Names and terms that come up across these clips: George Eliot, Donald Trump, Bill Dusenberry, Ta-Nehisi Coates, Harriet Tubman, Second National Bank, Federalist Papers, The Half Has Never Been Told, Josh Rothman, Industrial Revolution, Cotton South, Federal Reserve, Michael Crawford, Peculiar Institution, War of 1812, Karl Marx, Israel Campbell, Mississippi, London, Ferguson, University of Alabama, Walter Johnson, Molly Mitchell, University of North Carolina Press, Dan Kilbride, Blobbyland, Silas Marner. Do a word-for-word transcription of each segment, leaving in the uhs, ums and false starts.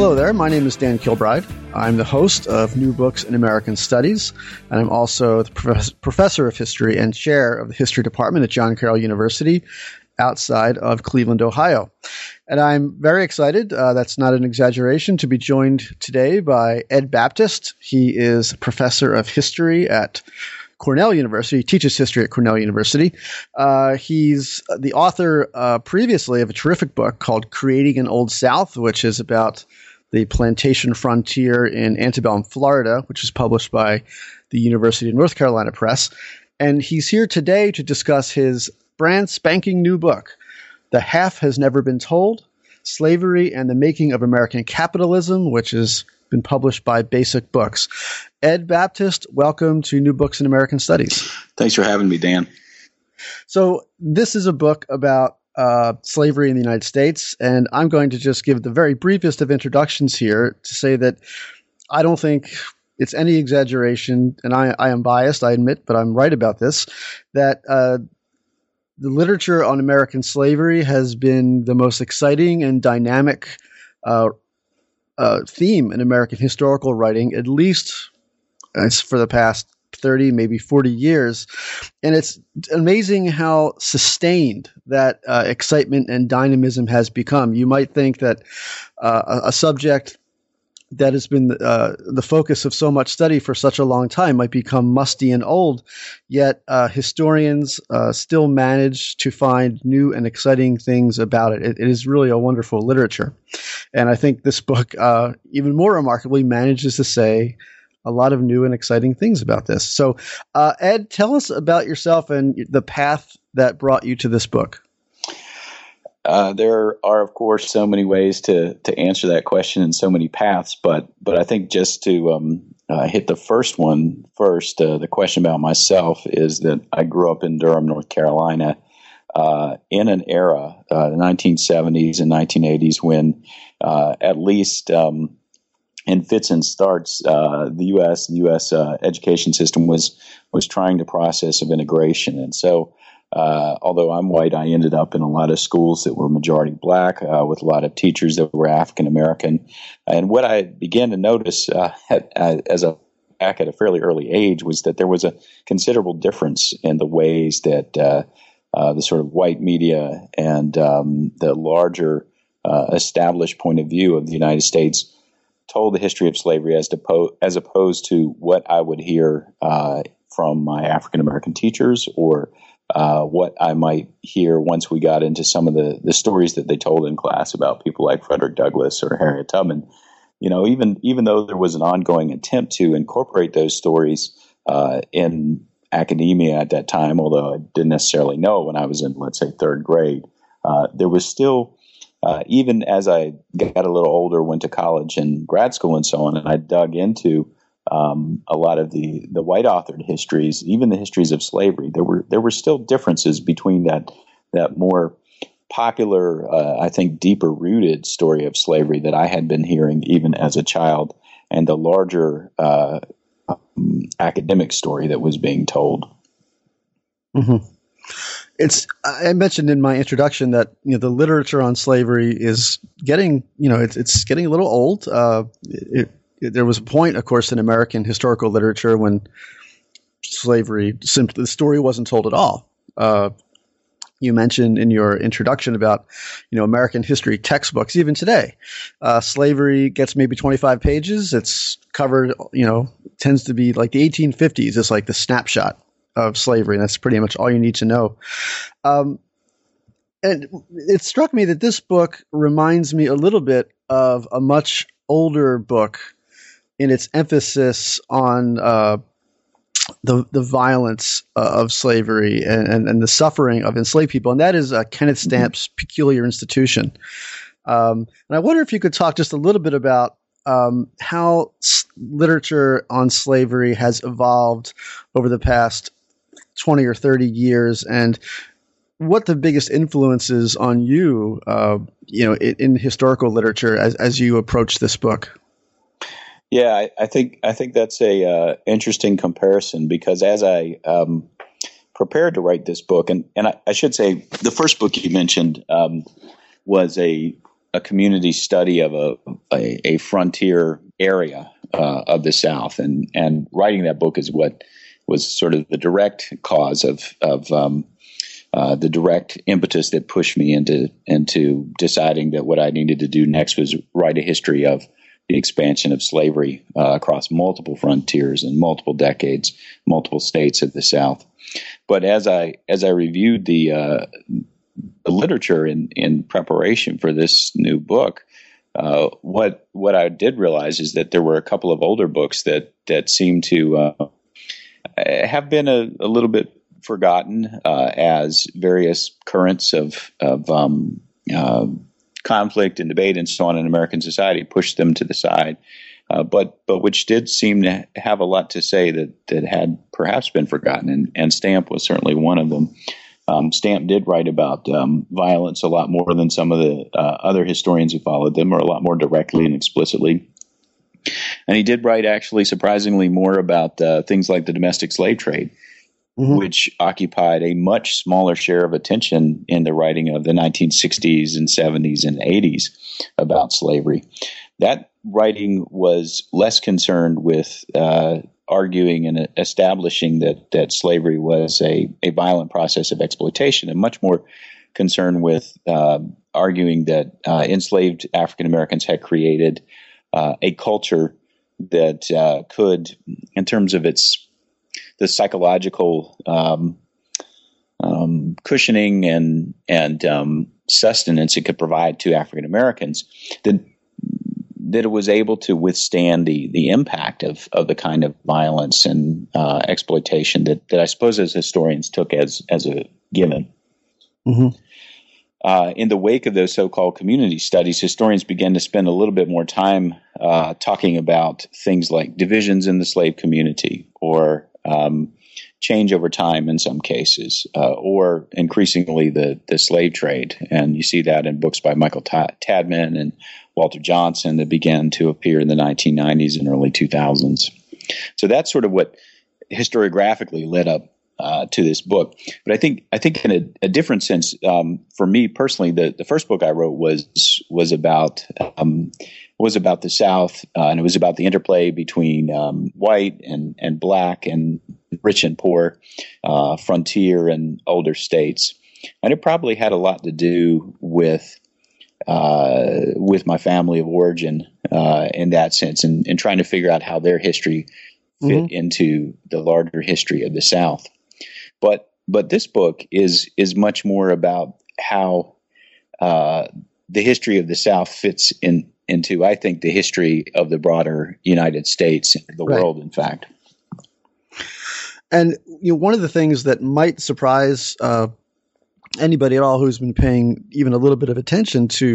Hello there, my name is Dan Kilbride. I'm the host of New Books in American Studies, and I'm also the prof- professor of history and chair of the history department at John Carroll University outside of Cleveland, Ohio. And I'm very excited, uh, that's not an exaggeration, to be joined today by Ed Baptist. He is professor of history at Cornell University. He teaches history at Cornell University. Uh, he's the author uh, previously of a terrific book called Creating an Old South, which is about the plantation frontier in antebellum Florida, which is published by the University of North Carolina Press. And he's here today to discuss his brand spanking new book, The Half Has Never Been Told, Slavery and the Making of American Capitalism, which has been published by Basic Books. Ed Baptist, welcome to New Books in American Studies. Thanks for having me, Dan. So this is a book about uh, slavery in the United States, and I'm going to just give the very briefest of introductions here to say that I don't think it's any exaggeration, and I, I am biased, I admit, but I'm right about this, that uh, the literature on American slavery has been the most exciting and dynamic uh, uh, theme in American historical writing, at least for the past thirty, maybe forty years. And it's amazing how sustained that uh, excitement and dynamism has become. You might think that uh, a, a subject that has been uh, the focus of so much study for such a long time might become musty and old, yet uh, historians uh, still manage to find new and exciting things about it. It, it is really a wonderful literature. And I think this book, uh, even more remarkably, manages to say a lot of new and exciting things about this. So, uh, Ed, tell us about yourself and the path that brought you to this book. Uh, there are, of course, so many ways to, to answer that question and so many paths, but but I think just to um, uh, hit the first one first, uh, the question about myself is that I grew up in Durham, North Carolina, uh, in an era, uh, the nineteen seventies and nineteen eighties, when uh, at least um, in fits and starts, uh, the U S the U S uh, education system was was trying the process of integration, and so. Uh, although I'm white, I ended up in a lot of schools that were majority black, uh, with a lot of teachers that were African American. And what I began to notice uh, at, as a back at a fairly early age was that there was a considerable difference in the ways that uh, uh, the sort of white media and um, the larger uh, established point of view of the United States told the history of slavery, as, to po- as opposed to what I would hear uh, from my African American teachers or Uh, what I might hear once we got into some of the, the stories that they told in class about people like Frederick Douglass or Harriet Tubman. You know, even even though there was an ongoing attempt to incorporate those stories uh, in academia at that time, although I didn't necessarily know when I was in, let's say, third grade, uh, there was still, uh, even as I got a little older, went to college and grad school and so on, and I dug into Um, a lot of the, the white authored histories, even the histories of slavery, there were there were still differences between that that more popular, uh, I think, deeper rooted story of slavery that I had been hearing even as a child, and the larger uh, um, academic story that was being told. Mm-hmm. It's I mentioned in my introduction that you know the literature on slavery is getting you know it's it's getting a little old. Uh, it, There was a point, of course, in American historical literature when slavery simply the story wasn't told at all. Uh, you mentioned in your introduction about, you know, American history textbooks. Even today, uh, slavery gets maybe twenty-five pages. It's covered, you know, tends to be like the eighteen fifties. It's like the snapshot of slavery, and that's pretty much all you need to know. Um, and it struck me that this book reminds me a little bit of a much older book in its emphasis on uh, the the violence uh, of slavery and, and, and the suffering of enslaved people, and that is uh, Kenneth Stamp's Peculiar Institution. Um, and I wonder if you could talk just a little bit about um, how s- literature on slavery has evolved over the past twenty or thirty years, and what the biggest influences on you, uh, you know, in, in historical literature as as you approach this book. Yeah, I, I think I think that's a uh, interesting comparison, because as I um, prepared to write this book, and and I, I should say the first book you mentioned um, was a a community study of a a, a frontier area uh, of the South, and and writing that book is what was sort of the direct cause of of um, uh, the direct impetus that pushed me into into deciding that what I needed to do next was write a history of the expansion of slavery uh, across multiple frontiers and multiple decades, multiple states of the South. But as I as I reviewed the uh, the literature in, in preparation for this new book, uh, what what I did realize is that there were a couple of older books that that seemed to uh, have been a, a little bit forgotten uh, as various currents of of um, uh, conflict and debate and so on in American society pushed them to the side, uh, but but which did seem to have a lot to say that that had perhaps been forgotten, and, and Stamp was certainly one of them. Um, Stamp did write about um, violence a lot more than some of the uh, other historians who followed them, or a lot more directly and explicitly. And he did write, actually, surprisingly, more about uh, things like the domestic slave trade, mm-hmm. which occupied a much smaller share of attention in the writing of the nineteen sixties and seventies and eighties about slavery. That writing was less concerned with uh, arguing and establishing that, that slavery was a, a violent process of exploitation, and much more concerned with uh, arguing that uh, enslaved African Americans had created Uh, a culture that uh, could, in terms of its the psychological um, um, cushioning and and um, sustenance it could provide to African Americans, that that it was able to withstand the the impact of of the kind of violence and uh, exploitation that that I suppose as historians took as as a given. Mm-hmm. Uh, in the wake of those so-called community studies, historians began to spend a little bit more time uh, talking about things like divisions in the slave community, or um, change over time in some cases, uh, or increasingly the, the slave trade. And you see that in books by Michael Tadman and Walter Johnson that began to appear in the nineteen nineties and early two thousands. So that's sort of what historiographically led up Uh, to this book. But I think I think in a, a different sense, um, for me personally, the, the first book I wrote was was about um, was about the South, uh, and it was about the interplay between um, white and, and black and rich and poor, uh, frontier and older states. And it probably had a lot to do with uh, with my family of origin uh, in that sense, and, and trying to figure out how their history fit mm-hmm. into the larger history of the South. But but this book is is much more about how uh, the history of the South fits in into, I think, the history of the broader United States, the right. world, in fact. And you know, one of the things that might surprise uh, anybody at all who's been paying even a little bit of attention to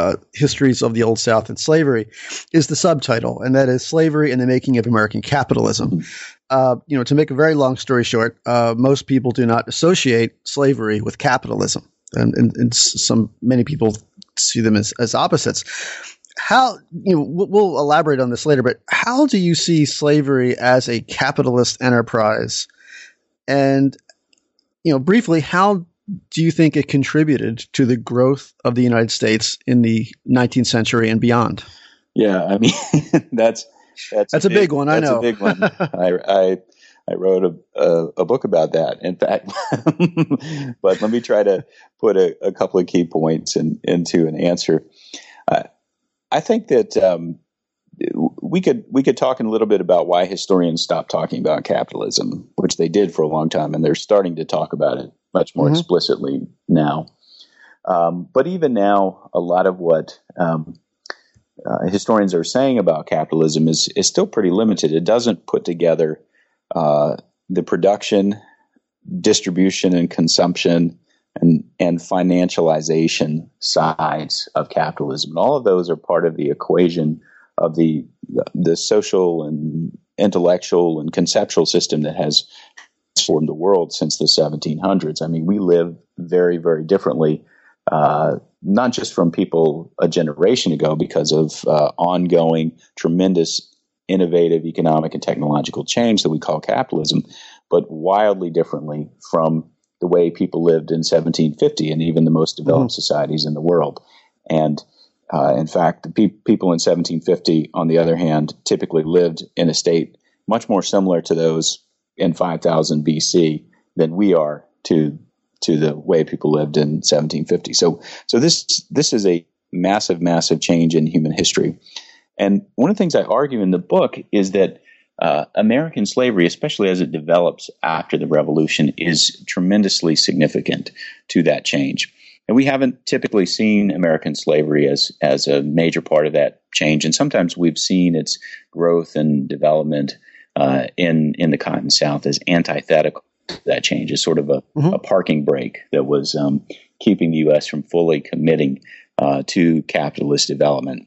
uh, histories of the Old South and slavery is the subtitle, and that is Slavery and the Making of American Capitalism. Mm-hmm. Uh, you know, to make a very long story short, uh, most people do not associate slavery with capitalism, and, and, and some many people see them as, as opposites. How you know, we'll elaborate on this later, but how do you see slavery as a capitalist enterprise? And you know, briefly, how do you think it contributed to the growth of the United States in the nineteenth century and beyond? Yeah, I mean, that's. That's, that's a big, big one. I that's know. That's a big one. I, I I wrote a, a a book about that, in fact. But let me try to put a, a couple of key points in, into an answer. Uh, I think that um, we could we could talk in a little bit about why historians stopped talking about capitalism, which they did for a long time, and they're starting to talk about it much more mm-hmm. explicitly now. Um, but even now, a lot of what um, Uh, historians are saying about capitalism is, is still pretty limited. It doesn't put together uh, the production, distribution, and consumption and, and financialization sides of capitalism. And all of those are part of the equation of the the social and intellectual and conceptual system that has transformed the world since the seventeen hundreds. I mean, we live very, very differently uh not just from people a generation ago, because of uh, ongoing, tremendous, innovative economic and technological change that we call capitalism, but wildly differently from the way people lived in seventeen fifty and even the most developed mm-hmm. societies in the world. And Uh, in fact, the pe- people in seventeen fifty, on the other hand, typically lived in a state much more similar to those in five thousand B C than we are to to the way people lived in seventeen fifty. So, so this this is a massive, massive change in human history. And one of the things I argue in the book is that uh, American slavery, especially as it develops after the Revolution, is tremendously significant to that change. And we haven't typically seen American slavery as as a major part of that change. And sometimes we've seen its growth and development uh, in, in the Cotton South as antithetical to that change, as sort of a, mm-hmm. a parking brake that was um, keeping the U S from fully committing uh, to capitalist development.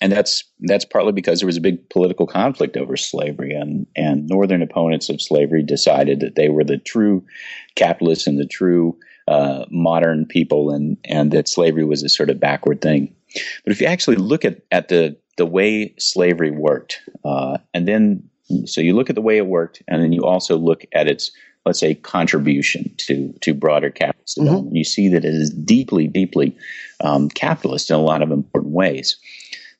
And that's that's partly because there was a big political conflict over slavery, and, and Northern opponents of slavery decided that they were the true capitalists and the true Uh, modern people, and and that slavery was a sort of backward thing. But if you actually look at, at the, the way slavery worked, uh, and then so you look at the way it worked, and then you also look at its, let's say, contribution to, to broader capitalist mm-hmm. development, you see that it is deeply, deeply um, capitalist in a lot of important ways.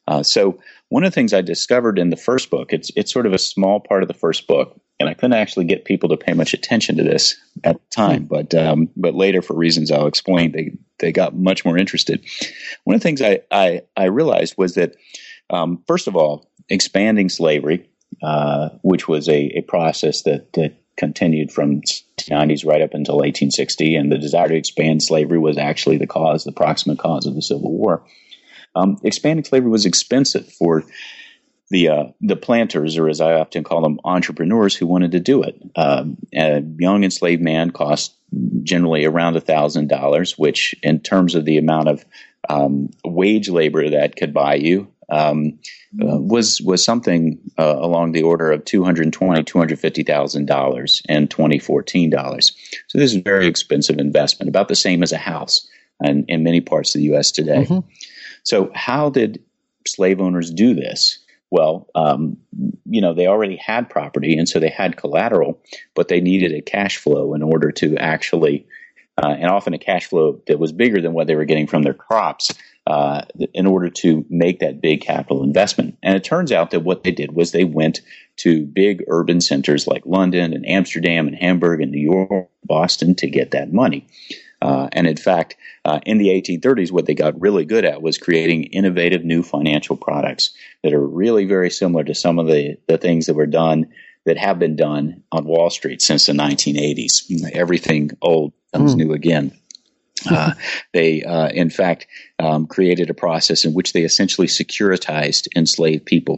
Uh, so one of the things I discovered in the first book, it's it's sort of a small part of the first book, and I couldn't actually get people to pay much attention to this at the time, but um, but later, for reasons I'll explain, they, they got much more interested. One of the things I, I, I realized was that, um, first of all, expanding slavery, uh, which was a, a process that, that continued from the nineties right up until eighteen sixty, and the desire to expand slavery was actually the cause, the proximate cause of the Civil War. Um, expanding slavery was expensive for the uh, the planters, or as I often call them, entrepreneurs who wanted to do it. Um, a young enslaved man cost generally around one thousand dollars, which in terms of the amount of um, wage labor that could buy you um, uh, was was something uh, along the order of two hundred twenty thousand dollars, two hundred fifty thousand dollars in twenty fourteen dollars. So this is a very expensive investment, about the same as a house in, in many parts of the U S today. Mm-hmm. So how did slave owners do this? Well, um, you know, they already had property, and so they had collateral, but they needed a cash flow in order to actually, uh, and often a cash flow that was bigger than what they were getting from their crops, uh, in order to make that big capital investment. And it turns out that what they did was they went to big urban centers like London and Amsterdam and Hamburg and New York, Boston, to get that money. Uh, and in fact, uh, in the eighteen thirties, what they got really good at was creating innovative new financial products that are really very similar to some of the, the things that were done, that have been done on Wall Street since the nineteen eighties. Everything old becomes mm. new again. Uh, they, uh, in fact, um, created a process in which they essentially securitized enslaved people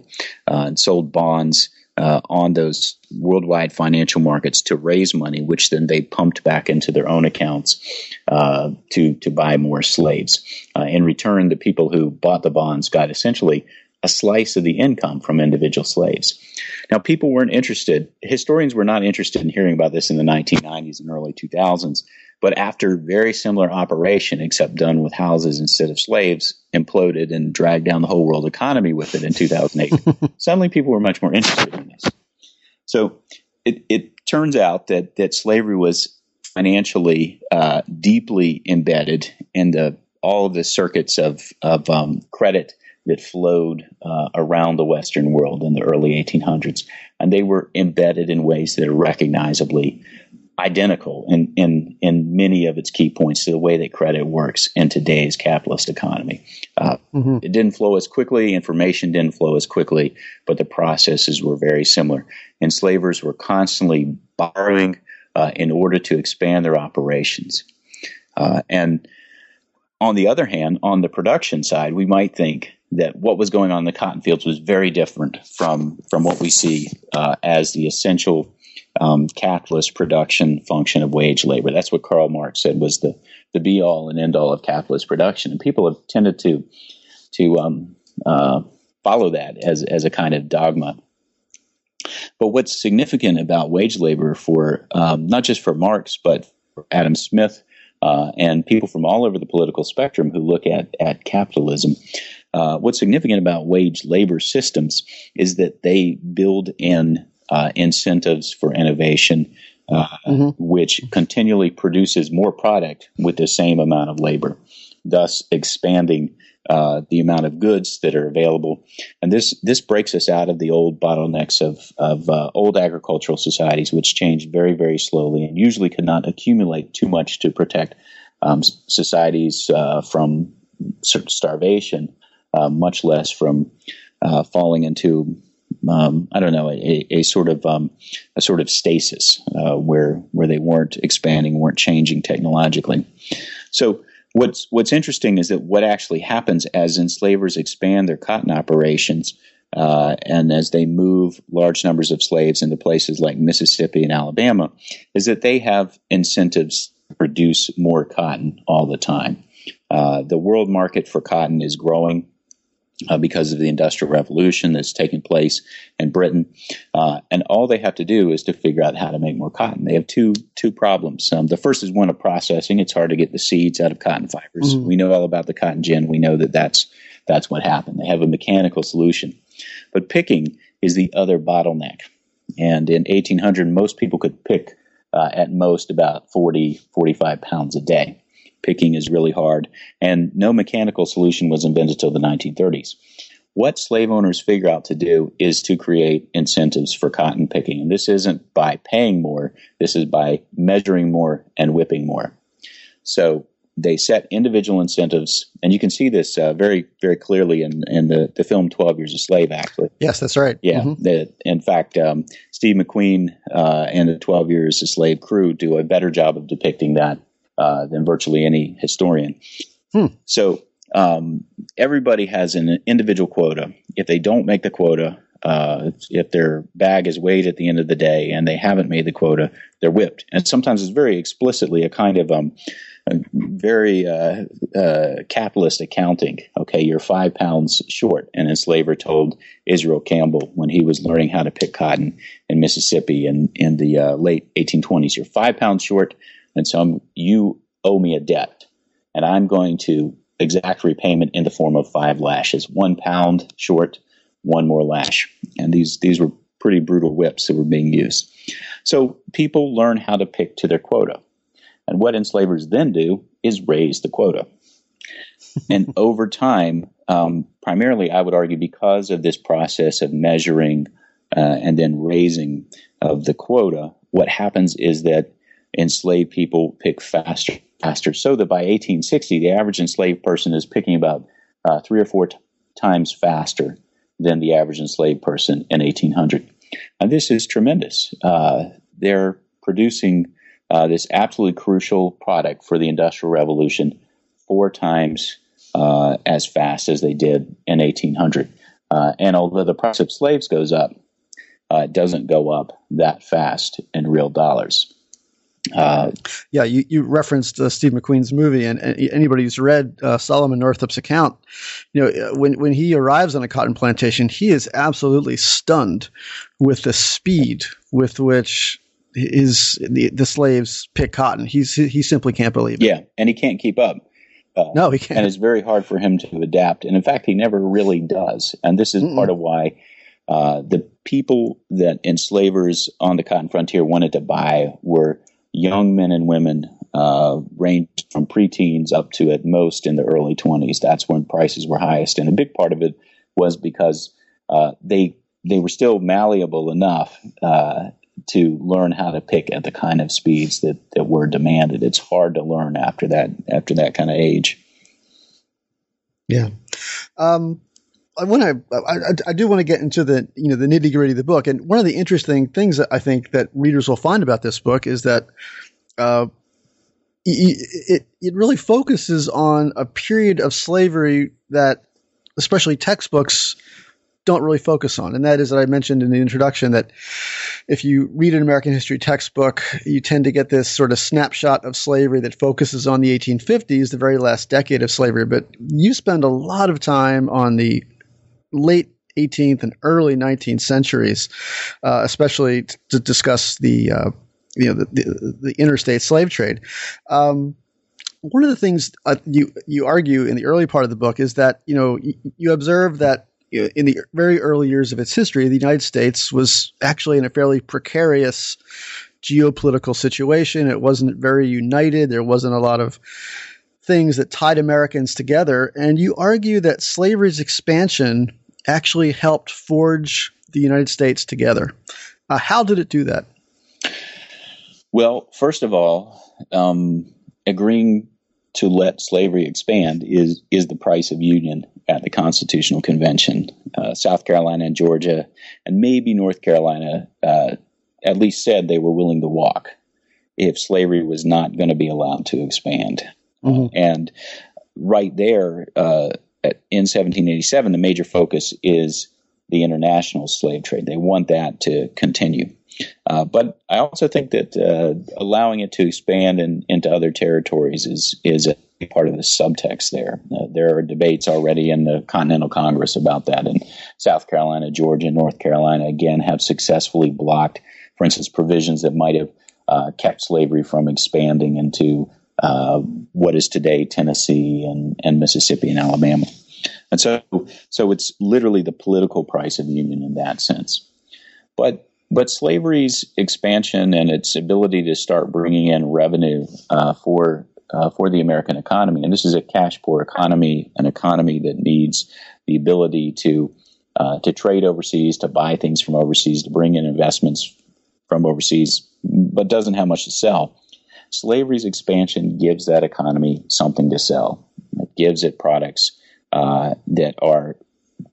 uh, and sold bonds Uh, on those worldwide financial markets to raise money, which then they pumped back into their own accounts uh, to to buy more slaves. Uh, in return, the people who bought the bonds got essentially a slice of the income from individual slaves. Now, people weren't interested. Historians were not interested in hearing about this in the nineteen nineties and early two thousands. But after very similar operation, except done with houses instead of slaves, imploded and dragged down the whole world economy with it in two thousand eight, suddenly people were much more interested in this. So it, it turns out that that slavery was financially uh, deeply embedded in the all of the circuits of, of um, credit that flowed uh, around the Western world in the early eighteen hundreds. And they were embedded in ways that are recognizably identical in, in, in many of its key points to the way that credit works in today's capitalist economy. Uh, mm-hmm. It didn't flow as quickly, information didn't flow as quickly, but the processes were very similar. Enslavers were constantly borrowing uh, in order to expand their operations. Uh, and on the other hand, on the production side, we might think that what was going on in the cotton fields was very different from, from what we see uh, as the essential Um, capitalist production function of wage labor. That's what Karl Marx said was the, the be-all and end-all of capitalist production. And people have tended to to um, uh, follow that as, as a kind of dogma. But what's significant about wage labor for um, not just for Marx, but for Adam Smith uh, and people from all over the political spectrum who look at, at capitalism, uh, what's significant about wage labor systems is that they build in Uh, incentives for innovation, uh, mm-hmm. which continually produces more product with the same amount of labor, thus expanding uh, the amount of goods that are available. And this this breaks us out of the old bottlenecks of, of uh, old agricultural societies, which changed very, very slowly and usually could not accumulate too much to protect um, societies uh, from starvation, uh, much less from uh, falling into Um, I don't know, a, a sort of um, a sort of stasis uh, where where they weren't expanding, weren't changing technologically. So what's what's interesting is that what actually happens as enslavers expand their cotton operations uh, and as they move large numbers of slaves into places like Mississippi and Alabama is that they have incentives to produce more cotton all the time. Uh, the world market for cotton is growing Uh, because of the Industrial Revolution that's taken place in Britain. Uh, and all they have to do is to figure out how to make more cotton. They have two two problems. Um, the first is one of processing. It's hard to get the seeds out of cotton fibers. Mm. We know all about the cotton gin. We know that that's, that's what happened. They have a mechanical solution. But picking is the other bottleneck. And in eighteen hundred, most people could pick uh, at most about forty, forty-five pounds a day. Picking is really hard, and no mechanical solution was invented until the nineteen thirties. What slave owners figure out to do is to create incentives for cotton picking. And this isn't by paying more. This is by measuring more and whipping more. So they set individual incentives, and you can see this uh, very, very clearly in, in the, the film twelve years a slave, actually. Yes, that's right. Yeah. Mm-hmm. The, in fact, um, Steve McQueen uh, and the twelve years a slave crew do a better job of depicting that Uh, than virtually any historian. Hmm. So um, everybody has an individual quota. If they don't make the quota, uh, if, if their bag is weighed at the end of the day and they haven't made the quota, they're whipped. And sometimes it's very explicitly a kind of um, a very uh, uh, capitalist accounting. Okay, you're five pounds short. An enslaver told Israel Campbell when he was learning how to pick cotton in Mississippi in, in the uh, late eighteen twenties, you're five pounds short. And so I'm, you owe me a debt, and I'm going to exact repayment in the form of five lashes, one pound short, one more lash. And these, these were pretty brutal whips that were being used. So people learn how to pick to their quota. And what enslavers then do is raise the quota. And over time, um, primarily, I would argue, because of this process of measuring uh, and then raising of the quota, what happens is that enslaved people pick faster, faster, so that by eighteen sixty, the average enslaved person is picking about uh, three or four t- times faster than the average enslaved person in eighteen hundred. And this is tremendous. Uh, they're producing uh, this absolutely crucial product for the Industrial Revolution four times uh, as fast as they did in eighteen hundred. Uh, and although the price of slaves goes up, uh, it doesn't go up that fast in real dollars. Uh, yeah, you, you referenced uh, Steve McQueen's movie, and, and anybody who's read uh, Solomon Northup's account, you know, when when he arrives on a cotton plantation, he is absolutely stunned with the speed with which his the, the slaves pick cotton. He's he, he simply can't believe it. Yeah, and he can't keep up. Uh, no, he can't. And it's very hard for him to adapt. And in fact, he never really does. And this is Mm-mm. part of why uh, the people that enslavers on the cotton frontier wanted to buy were young men and women uh, ranged from preteens up to at most in the early twenties. That's when prices were highest. And a big part of it was because uh, they they were still malleable enough uh, to learn how to pick at the kind of speeds that, that were demanded. It's hard to learn after that after that kind of age. Yeah. Um I want to. I, I do want to get into the you know the nitty gritty of the book, and one of the interesting things that I think that readers will find about this book is that uh, it it really focuses on a period of slavery that, especially textbooks, don't really focus on, and that is that I mentioned in the introduction that if you read an American history textbook, you tend to get this sort of snapshot of slavery that focuses on the eighteen fifties, the very last decade of slavery, but you spend a lot of time on the late eighteenth and early nineteenth centuries, uh, especially t- to discuss the uh, you know the, the, the interstate slave trade. Um, one of the things uh, you you argue in the early part of the book is that you know y- you observe that in the very early years of its history, the United States was actually in a fairly precarious geopolitical situation. It wasn't very united. There wasn't a lot of things that tied Americans together. And you argue that slavery's expansion actually helped forge the United States together. Uh, how did it do that? Well, first of all, um, agreeing to let slavery expand is is the price of union at the Constitutional Convention. Uh, South Carolina and Georgia, and maybe North Carolina, uh, at least said they were willing to walk if slavery was not going to be allowed to expand. Mm-hmm. Uh, and right there, uh, at, in seventeen eighty-seven, the major focus is the international slave trade. They want that to continue. Uh, but I also think that uh, allowing it to expand in, into other territories is is a part of the subtext there. Uh, there are debates already in the Continental Congress about that. And South Carolina, Georgia, North Carolina, again, have successfully blocked, for instance, provisions that might have uh, kept slavery from expanding into uh, what is today Tennessee and, and Mississippi and Alabama. And so so it's literally the political price of union in that sense. But But slavery's expansion and its ability to start bringing in revenue uh, for uh, for the American economy, and this is a cash-poor economy, an economy that needs the ability to uh, to trade overseas, to buy things from overseas, to bring in investments from overseas, but doesn't have much to sell. Slavery's expansion gives that economy something to sell. It gives it products uh, that are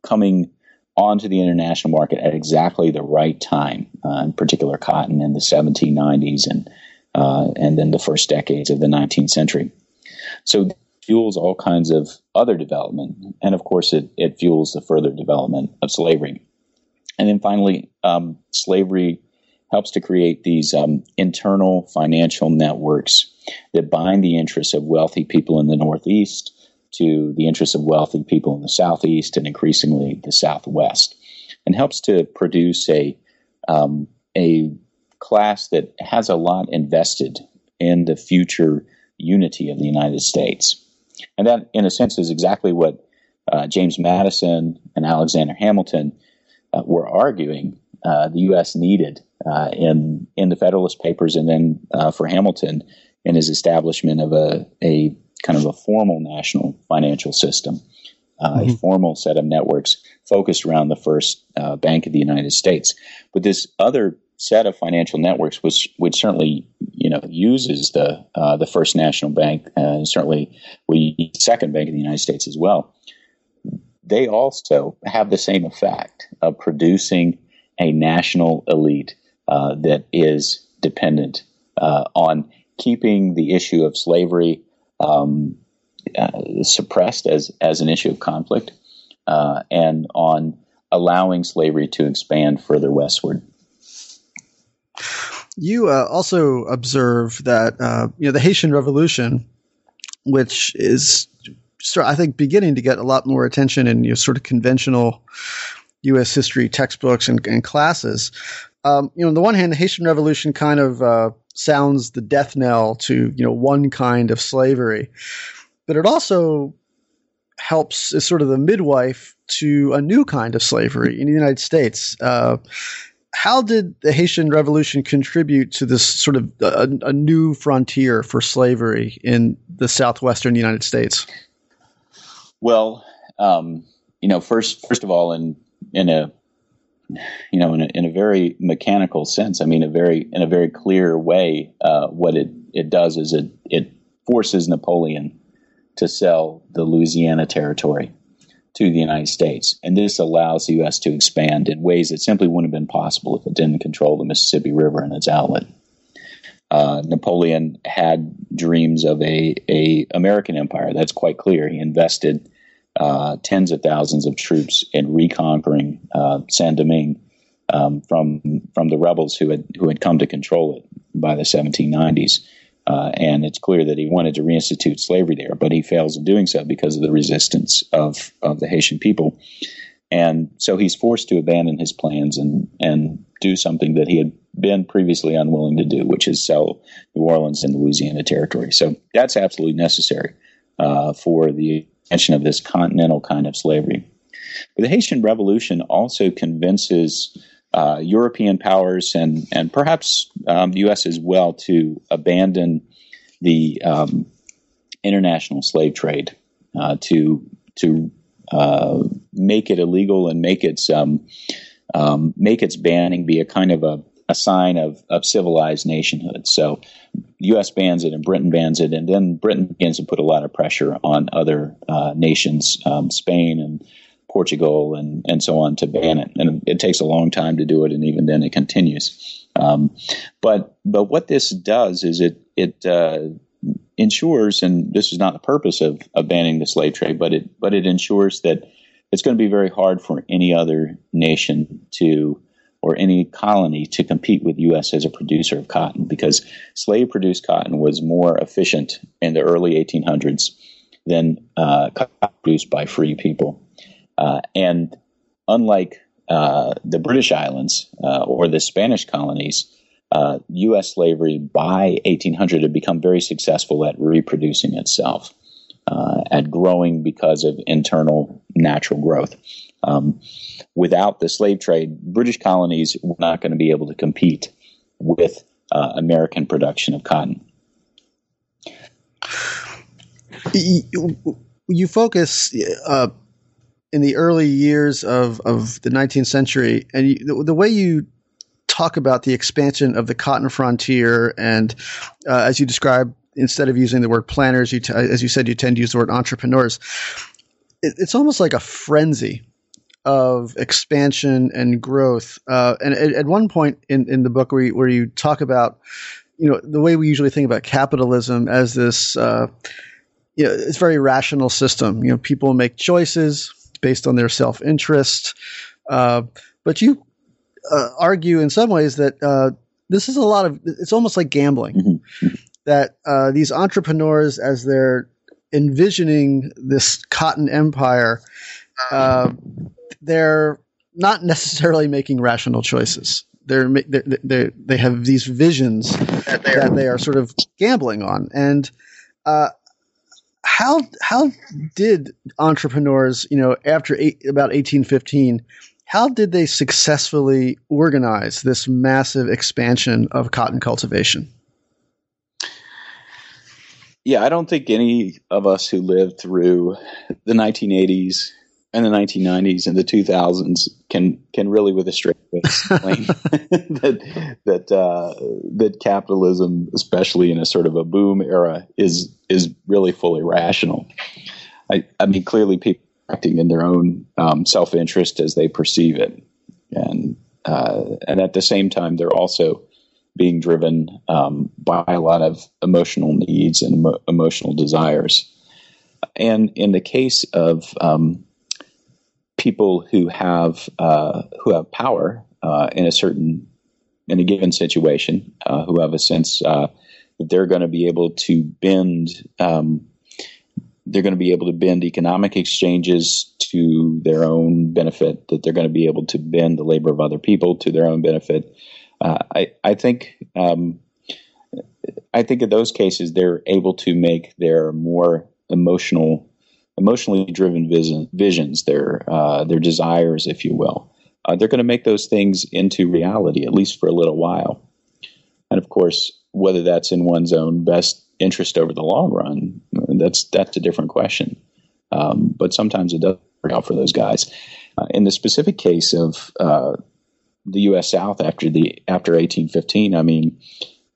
coming onto the international market at exactly the right time, uh, in particular cotton in the seventeen nineties and uh, and then the first decades of the nineteenth century. So it fuels all kinds of other development, and of course it, it fuels the further development of slavery. And then finally, um, slavery helps to create these um, internal financial networks that bind the interests of wealthy people in the Northeast to the interests of wealthy people in the Southeast and increasingly the Southwest, and helps to produce a um, a class that has a lot invested in the future unity of the United States. And that, in a sense, is exactly what uh, James Madison and Alexander Hamilton uh, were arguing uh, the U S needed uh, in in the Federalist Papers, and then uh, for Hamilton in his establishment of a a kind of a formal national financial system, uh, mm-hmm. a formal set of networks focused around the first uh, Bank of the United States. But this other set of financial networks, which which certainly you know uses the uh, the first National Bank, uh, certainly we Second Bank of the United States as well, they also have the same effect of producing a national elite uh, that is dependent uh, on keeping the issue of slavery Um, uh, suppressed as as an issue of conflict, uh, and on allowing slavery to expand further westward. You uh, also observe that uh, you know the Haitian Revolution, which is I think beginning to get a lot more attention in you know, sort of conventional U S history textbooks and, and classes. Um, you know, on the one hand, the Haitian Revolution kind of uh, sounds the death knell to, you know, one kind of slavery, but it also helps as sort of the midwife to a new kind of slavery in the United States. Uh, how did the Haitian Revolution contribute to this sort of a, a new frontier for slavery in the southwestern United States? Well, um, you know, first, first of all, in in a You know, in a, in a very mechanical sense, I mean, a very in a very clear way, uh, what it, it does is it, it forces Napoleon to sell the Louisiana Territory to the United States. And this allows the U S to expand in ways that simply wouldn't have been possible if it didn't control the Mississippi River and its outlet. Uh, Napoleon had dreams of a, a American empire. That's quite clear. He invested Uh, tens of thousands of troops in reconquering uh, Saint-Domingue um, from from the rebels who had who had come to control it by the seventeen nineties, uh, and it's clear that he wanted to reinstitute slavery there, but he fails in doing so because of the resistance of, of the Haitian people, and so he's forced to abandon his plans and and do something that he had been previously unwilling to do, which is sell New Orleans and Louisiana Territory. So that's absolutely necessary uh, for the of this continental kind of slavery. But the Haitian Revolution also convinces uh, European powers and and perhaps um, the U S as well to abandon the um, international slave trade uh, to to uh, make it illegal and make its um, um, make its banning be a kind of a, a sign of, of civilized nationhood. So the U S bans it and Britain bans it, and then Britain begins to put a lot of pressure on other uh, nations, um, Spain and Portugal and, and so on, to ban it. And it takes a long time to do it, and even then it continues. Um, but but what this does is it it uh, ensures, and this is not the purpose of, of banning the slave trade, but it but it ensures that it's going to be very hard for any other nation to, or any colony to, compete with U S as a producer of cotton, because slave produced cotton was more efficient in the early eighteen hundreds than uh, cotton produced by free people. Uh, and unlike uh, the British Islands uh, or the Spanish colonies, uh, U S slavery by eighteen hundred had become very successful at reproducing itself, uh, at growing because of internal natural growth. Um, without the slave trade, British colonies were not going to be able to compete with uh, American production of cotton. You focus... Uh in the early years of, of the nineteenth century, and you, the, the way you talk about the expansion of the cotton frontier, and uh, as you describe, instead of using the word planters, you t- as you said, you tend to use the word entrepreneurs. It, it's almost like a frenzy of expansion and growth. Uh, and at, at one point in, in the book where you, where you talk about, you know, the way we usually think about capitalism as this, uh, you know, it's a very rational system. You know, people make choices based on their self-interest. Uh, but you uh, argue in some ways that uh, this is a lot of – it's almost like gambling, mm-hmm. that uh, these entrepreneurs, as they're envisioning this cotton empire, uh, they're not necessarily making rational choices. They're, they're, they're, they have these visions that they are, that they are sort of gambling on. And uh, – How how did entrepreneurs, you know, after eight, about eighteen fifteen, how did they successfully organize this massive expansion of cotton cultivation? Yeah, I don't think any of us who lived through the nineteen eighties and the nineteen nineties and the two thousands can can really, with a straight face, claim that that uh, that capitalism, especially in a sort of a boom era, is is really fully rational. I, I mean, clearly, people are acting in their own um, self-interest as they perceive it, and uh, and at the same time, they're also being driven um, by a lot of emotional needs and emo- emotional desires. And in the case of um, people who have uh, who have power uh, in a certain in a given situation, uh, who have a sense uh, that they're going to be able to bend um, they're going to be able to bend economic exchanges to their own benefit, that they're going to be able to bend the labor of other people to their own benefit. Uh, I I think um, I think in those cases they're able to make their more emotional. Emotionally driven vision, visions, their uh, their desires, if you will, uh, they're going to make those things into reality, at least for a little while. And of course, whether that's in one's own best interest over the long run, that's that's a different question. Um, but sometimes it doesn't work out for those guys. Uh, in the specific case of uh, the U S South after the after eighteen fifteen, I mean,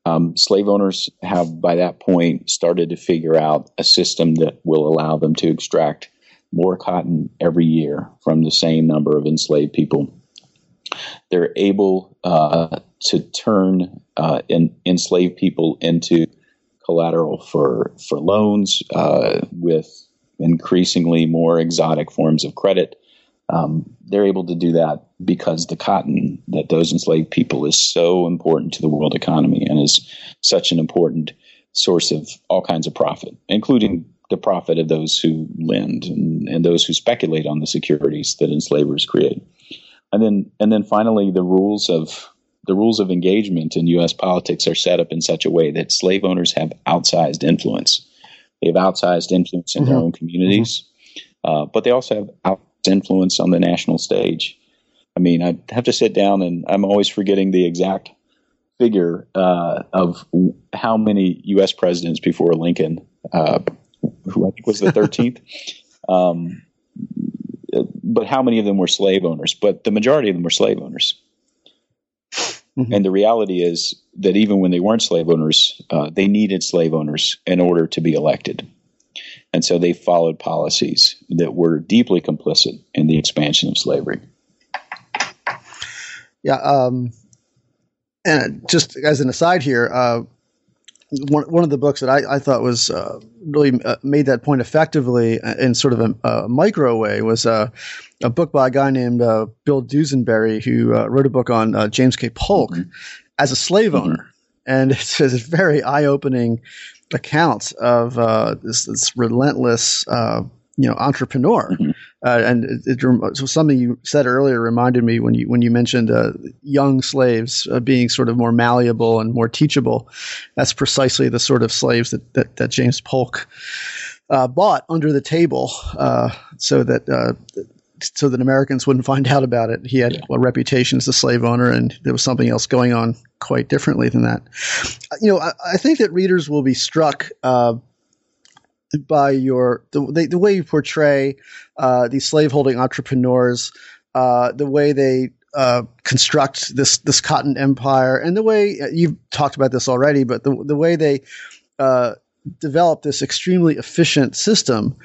Um, slave owners have, by that point, started to figure out a system that will allow them to extract more cotton every year from the same number of enslaved people. They're able uh, to turn uh, in, enslaved people into collateral for for loans uh, with increasingly more exotic forms of credit. Um, they're able to do that because the cotton that those enslaved people is so important to the world economy and is such an important source of all kinds of profit, including the profit of those who lend and, and those who speculate on the securities that enslavers create. And then, and then finally, the rules of the rules of engagement in U S politics are set up in such a way that slave owners have outsized influence. They have outsized influence in mm-hmm. their own communities, mm-hmm. uh, but they also have out. influence on the national stage. I mean, I have to sit down, and I'm always forgetting the exact figure uh, of w- how many U S presidents before Lincoln uh, who I think was the thirteenth. Um, but how many of them were slave owners? But the majority of them were slave owners. Mm-hmm. And the reality is that even when they weren't slave owners, uh, they needed slave owners in order to be elected. And so they followed policies that were deeply complicit in the expansion of slavery. Yeah. Um, and just as an aside here, uh, one, one of the books that I, I thought was uh, really uh, made that point effectively in sort of a, a micro way was uh, a book by a guy named uh, Bill Dusenberry, who uh, wrote a book on uh, James K. Polk mm-hmm. as a slave owner. Mm-hmm. And it's, it's very eye-opening accounts of uh, this, this relentless, uh, you know, entrepreneur. Mm-hmm. Uh, and it, it, so something you said earlier reminded me when you when you mentioned uh, young slaves uh, being sort of more malleable and more teachable. That's precisely the sort of slaves that that, that James Polk uh, bought under the table, uh, so that. Uh, so that Americans wouldn't find out about it. He had yeah. a reputation as a slave owner, and there was something else going on quite differently than that. You know, I, I think that readers will be struck uh, by your the, the, the way you portray uh, these slaveholding entrepreneurs, uh, the way they uh, construct this this cotton empire, and the way – you've talked about this already, but the, the way they uh, develop this extremely efficient system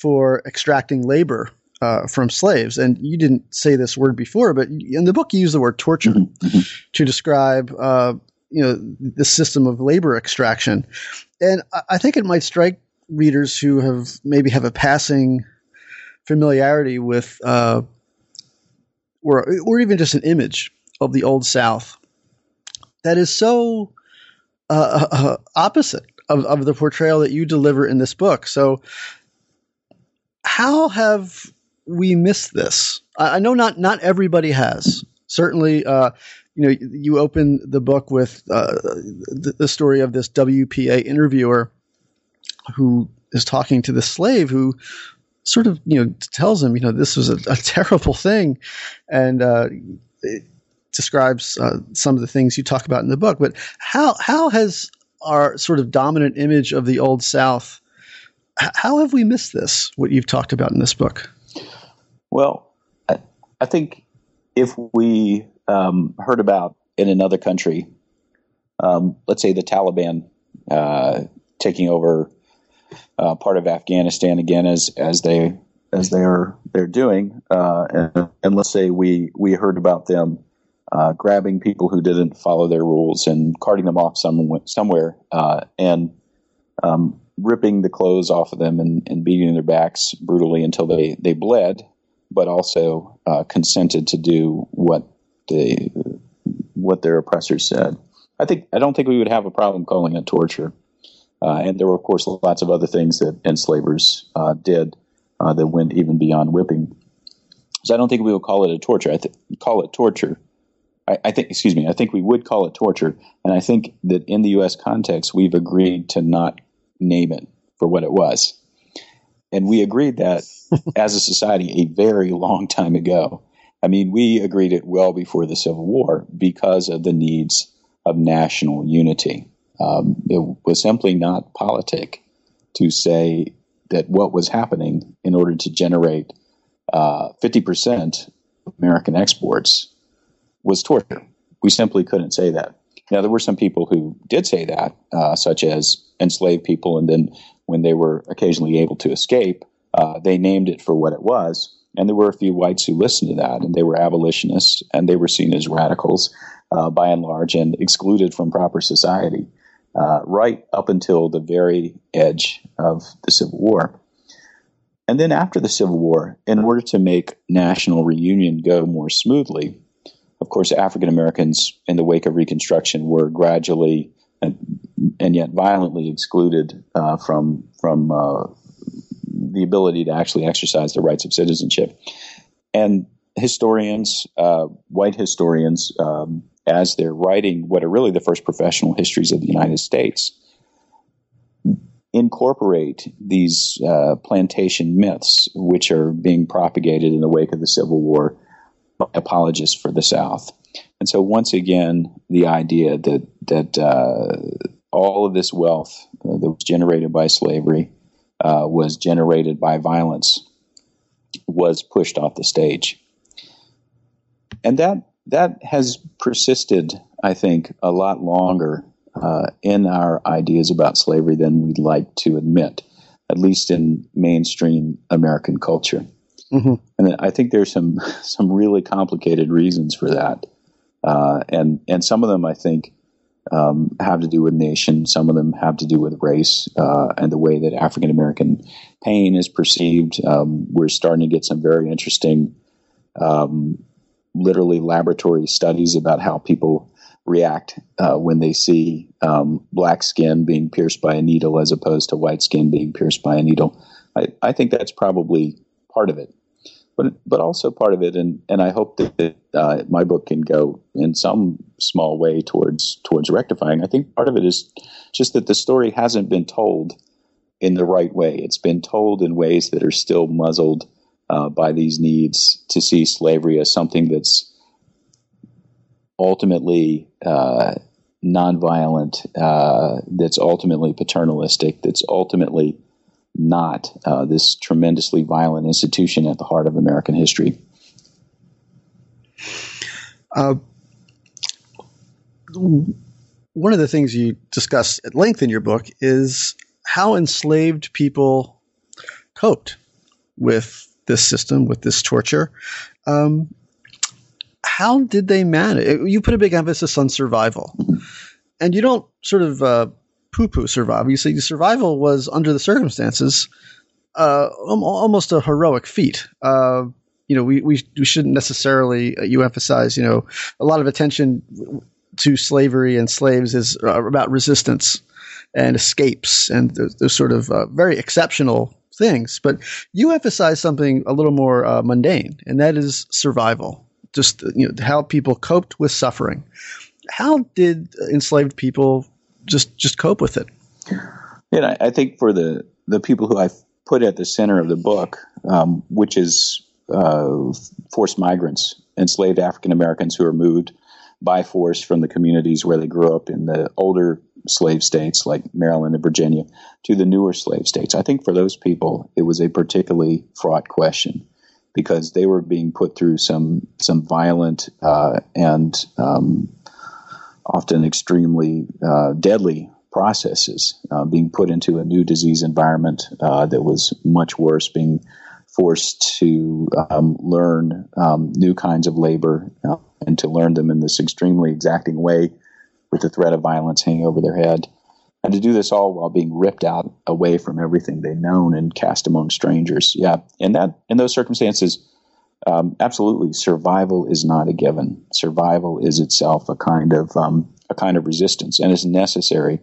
for extracting labor Uh, from slaves. And you didn't say this word before, but in the book you use the word torture mm-hmm. to describe uh, you know, the system of labor extraction. And I, I think it might strike readers who have maybe have a passing familiarity with uh, or, or even just an image of the Old South that is so uh, uh, opposite of, of the portrayal that you deliver in this book. So how have we missed this? I know not not everybody has. Certainly, uh, you know, you open the book with uh, the, the story of this W P A interviewer who is talking to the slave who sort of, you know, tells him, you know, this was a, a terrible thing, and uh, it describes uh, some of the things you talk about in the book. But how how has our sort of dominant image of the Old South, how have we missed this, what you've talked about in this book? Well, I, I think if we um, heard about in another country, um, let's say the Taliban uh, taking over uh, part of Afghanistan again, as as they as they are they're doing, uh, and, and let's say we we heard about them uh, grabbing people who didn't follow their rules and carting them off some, somewhere, uh, and um, ripping the clothes off of them and, and beating their backs brutally until they, they bled, but also uh, consented to do what they, what their oppressors said. I think I don't think we would have a problem calling it torture. Uh, and there were, of course, lots of other things that enslavers uh, did uh, that went even beyond whipping. So I don't think we would call it a torture. I th- call it torture. I, I think, excuse me, I think we would call it torture. And I think that in the U S context, we've agreed to not name it for what it was. And we agreed that as a society a very long time ago. I mean, we agreed it well before the Civil War because of the needs of national unity. Um, it was simply not politic to say that what was happening in order to generate uh, fifty percent of American exports was torture. We simply couldn't say that. Now, there were some people who did say that, uh, such as enslaved people, and then when they were occasionally able to escape, uh, they named it for what it was. And there were a few whites who listened to that, and they were abolitionists, and they were seen as radicals uh, by and large and excluded from proper society uh, right up until the very edge of the Civil War. And then after the Civil War, in order to make national reunion go more smoothly, of course, African Americans in the wake of Reconstruction were gradually and, and yet violently excluded uh, from from uh, the ability to actually exercise the rights of citizenship. And historians, uh, white historians, um, as they're writing what are really the first professional histories of the United States, incorporate these uh, plantation myths which are being propagated in the wake of the Civil War. Apologists for the South. And so once again, the idea that that uh, all of this wealth uh, that was generated by slavery uh, was generated by violence was pushed off the stage. And that that has persisted, I think, a lot longer uh, in our ideas about slavery than we'd like to admit, at least in mainstream American culture. Mm-hmm. And I think there's some some really complicated reasons for that. Uh, and, and some of them, I think, um, have to do with nation. Some of them have to do with race uh, and the way that African-American pain is perceived. Um, we're starting to get some very interesting, um, literally laboratory studies about how people react uh, when they see um, black skin being pierced by a needle as opposed to white skin being pierced by a needle. I, I think that's probably part of it. But but also part of it, and, and I hope that uh, my book can go in some small way towards towards rectifying. I think part of it is just that the story hasn't been told in the right way. It's been told in ways that are still muzzled uh, by these needs to see slavery as something that's ultimately uh, nonviolent, uh, that's ultimately paternalistic, that's ultimately not uh, this tremendously violent institution at the heart of American history. Uh, one of the things you discuss at length in your book is how enslaved people coped with this system, with this torture. Um, how did they manage? You put a big emphasis on survival, and you don't sort of uh, poo-poo survival. You see, survival was, under the circumstances, uh, almost a heroic feat. Uh, you know, we, we we shouldn't necessarily, uh, you emphasize, you know, a lot of attention to slavery and slaves is uh, about resistance and escapes and those, those sort of uh, very exceptional things. But you emphasize something a little more uh, mundane, and that is survival, just, you know, how people coped with suffering. How did enslaved people Just just cope with it? And I, I think for the, the people who I've put at the center of the book, um, which is uh, forced migrants, enslaved African Americans who are moved by force from the communities where they grew up in the older slave states like Maryland and Virginia to the newer slave states. I think for those people, it was a particularly fraught question because they were being put through some, some violent uh, and um, often extremely uh, deadly processes, uh, being put into a new disease environment uh, that was much worse, being forced to um, learn um, new kinds of labor uh, and to learn them in this extremely exacting way with the threat of violence hanging over their head. And to do this all while being ripped out away from everything they'd known and cast among strangers. Yeah, and that in those circumstances, Um, absolutely, survival is not a given. Survival is itself a kind of um, a kind of resistance, and is necessary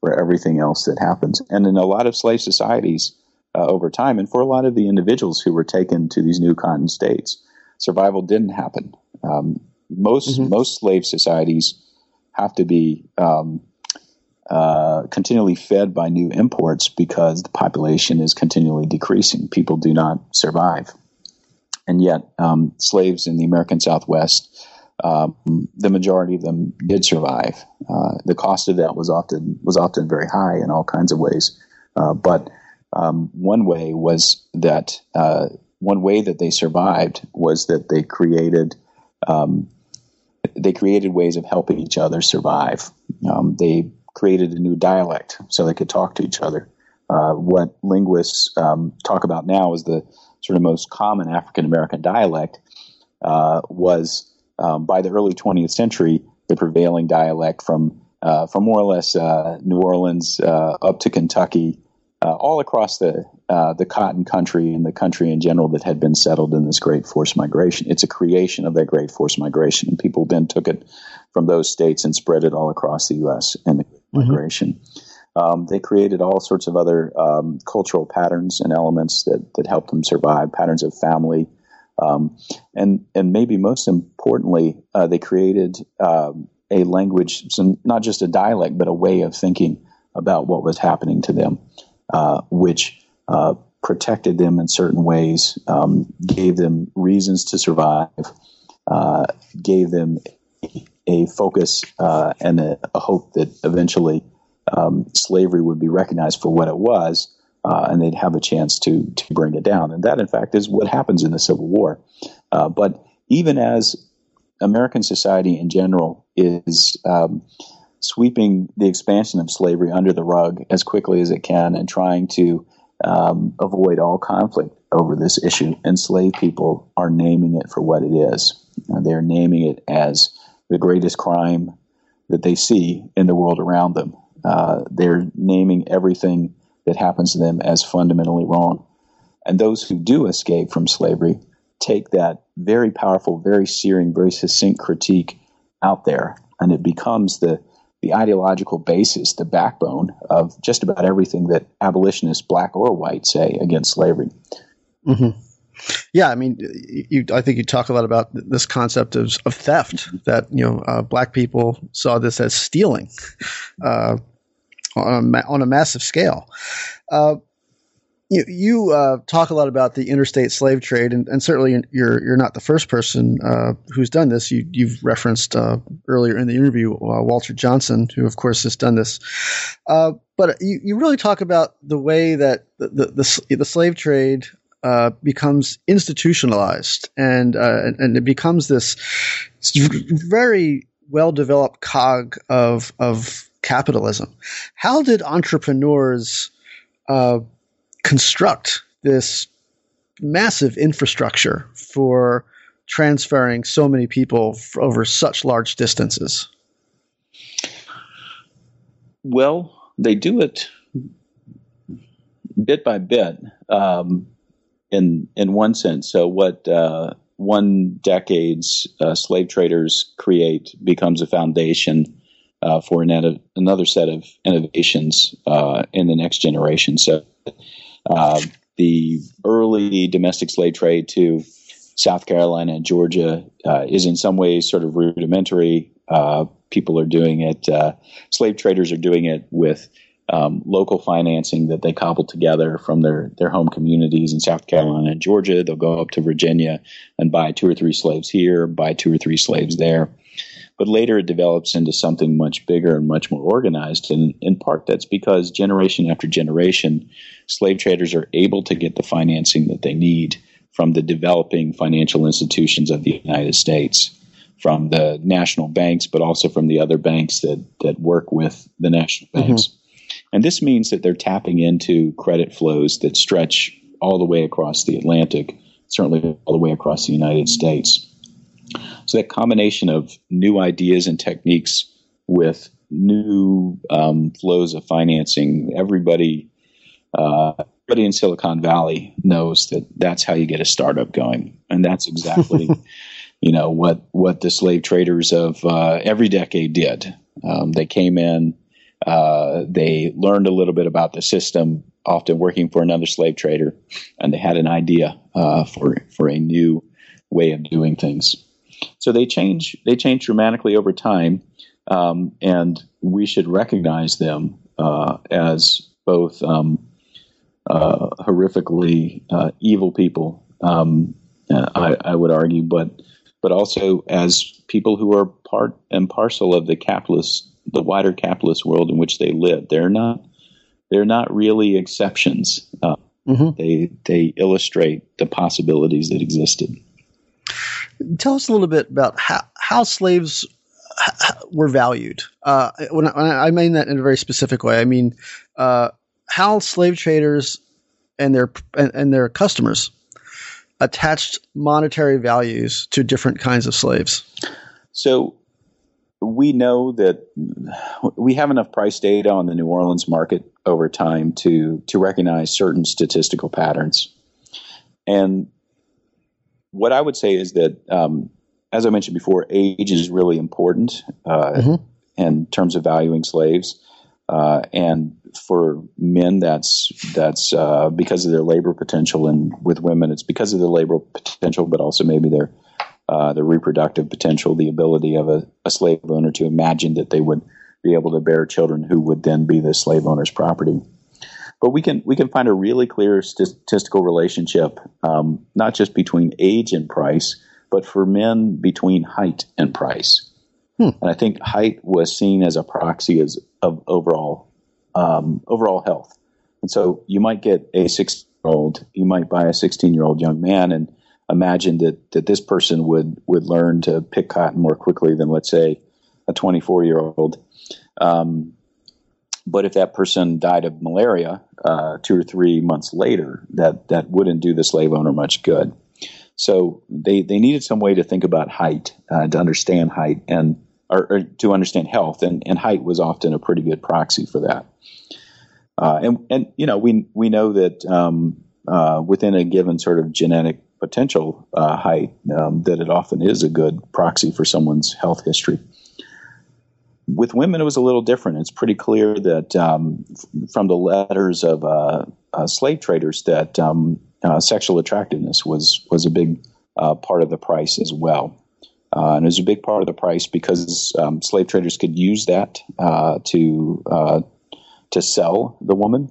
for everything else that happens. And in a lot of slave societies uh, over time, and for a lot of the individuals who were taken to these new cotton states, survival didn't happen. Um, most mm-hmm. most slave societies have to be um, uh, continually fed by new imports because the population is continually decreasing. People do not survive. And yet, um, slaves in the American Southwest, um, the majority of them did survive. Uh, the cost of that was often was often very high in all kinds of ways. Uh, but um, one way was that uh, one way that they survived was that they created um, they created ways of helping each other survive. Um, they created a new dialect so they could talk to each other. Uh, what linguists um, talk about now is the sort of most common African-American dialect uh, was, um, by the early twentieth century, the prevailing dialect from uh, from more or less uh, New Orleans uh, up to Kentucky, uh, all across the uh, the cotton country and the country in general that had been settled in this great forced migration. It's a creation of that great forced migration, and people then took it from those states and spread it all across the U S in the mm-hmm. migration. Um, they created all sorts of other um, cultural patterns and elements that, that helped them survive, patterns of family. Um, and and maybe most importantly, uh, they created uh, a language, so not just a dialect, but a way of thinking about what was happening to them, uh, which uh, protected them in certain ways, um, gave them reasons to survive, uh, gave them a, a focus uh, and a, a hope that eventually Um, slavery would be recognized for what it was, uh, and they'd have a chance to to bring it down. And that, in fact, is what happens in the Civil War. Uh, but even as American society in general is um, sweeping the expansion of slavery under the rug as quickly as it can and trying to um, avoid all conflict over this issue, enslaved people are naming it for what it is. Uh, they're naming it as the greatest crime that they see in the world around them. Uh, they're naming everything that happens to them as fundamentally wrong. And those who do escape from slavery take that very powerful, very searing, very succinct critique out there, and it becomes the the ideological basis, the backbone of just about everything that abolitionists, black or white, say against slavery. Mm-hmm. Yeah, I mean, you, I think you talk a lot about this concept of, of theft, that, you know, uh, black people saw this as stealing uh, on, a, on a massive scale. Uh, you you uh, talk a lot about the interstate slave trade, and, and certainly you're you're not the first person uh, who's done this. You, you've referenced uh, earlier in the interview uh, Walter Johnson, who, of course, has done this. Uh, but you, you really talk about the way that the the, the, the slave trade – Uh, becomes institutionalized, and, uh, and and it becomes this very well-developed cog of of capitalism. How did entrepreneurs uh, construct this massive infrastructure for transferring so many people over such large distances? Well, they do it bit by bit. Um, In in one sense, so what uh, one decade's uh, slave traders create becomes a foundation uh, for an, another set of innovations uh, in the next generation. So uh, the early domestic slave trade to South Carolina and Georgia uh, is in some ways sort of rudimentary. Uh, people are doing it. Uh, slave traders are doing it with Um, local financing that they cobble together from their, their home communities in South Carolina and Georgia. They'll go up to Virginia and buy two or three slaves here, buy two or three slaves there. But later it develops into something much bigger and much more organized. And in part, that's because generation after generation, slave traders are able to get the financing that they need from the developing financial institutions of the United States, from the national banks, but also from the other banks that, that work with the national banks. Mm-hmm. And this means that they're tapping into credit flows that stretch all the way across the Atlantic, certainly all the way across the United States. So that combination of new ideas and techniques with new um, flows of financing, everybody, uh, everybody in Silicon Valley knows that that's how you get a startup going. And that's exactly you know, what, what the slave traders of uh, every decade did. Um, they came in. Uh, they learned a little bit about the system, often working for another slave trader, and they had an idea uh, for for a new way of doing things. So they change they change dramatically over time, um, and we should recognize them uh, as both um, uh, horrifically uh, evil people, um, I, I would argue, but but also as people who are part and parcel of the capitalist. The wider capitalist world in which they live. They're not, they're not really exceptions. Uh, mm-hmm. They they illustrate the possibilities that existed. Tell us a little bit about how, how slaves were valued. Uh, when I, I mean that in a very specific way. I mean uh, how slave traders and their and, and their customers attached monetary values to different kinds of slaves. So. We know that we have enough price data on the New Orleans market over time to to recognize certain statistical patterns. And what I would say is that, um, as I mentioned before, age is really important uh, mm-hmm. in terms of valuing slaves. Uh, and for men, that's that's uh, because of their labor potential. And with women, it's because of their labor potential, but also maybe their Uh, the reproductive potential, the ability of a, a slave owner to imagine that they would be able to bear children who would then be the slave owner's property. But we can we can find a really clear statistical relationship, um, not just between age and price, but for men between height and price. Hmm. And I think height was seen as a proxy as, of overall um, overall health. And so you might get a sixteen-year-old, you might buy a sixteen-year-old young man and imagine that that this person would, would learn to pick cotton more quickly than, let's say, a twenty-four-year-old. Um, but if that person died of malaria uh, two or three months later, that, that wouldn't do the slave owner much good. So they, they needed some way to think about height, uh, to understand height, and or, or to understand health, and, and height was often a pretty good proxy for that. Uh, and, and, you know, we we know that um, uh, within a given sort of genetic potential uh, height, um, that it often is a good proxy for someone's health history. With women, it was a little different. It's pretty clear that um, f- from the letters of uh, uh, slave traders that um, uh, sexual attractiveness was, was a big uh, part of the price as well. Uh, and it was a big part of the price because um, slave traders could use that uh, to uh, to sell the woman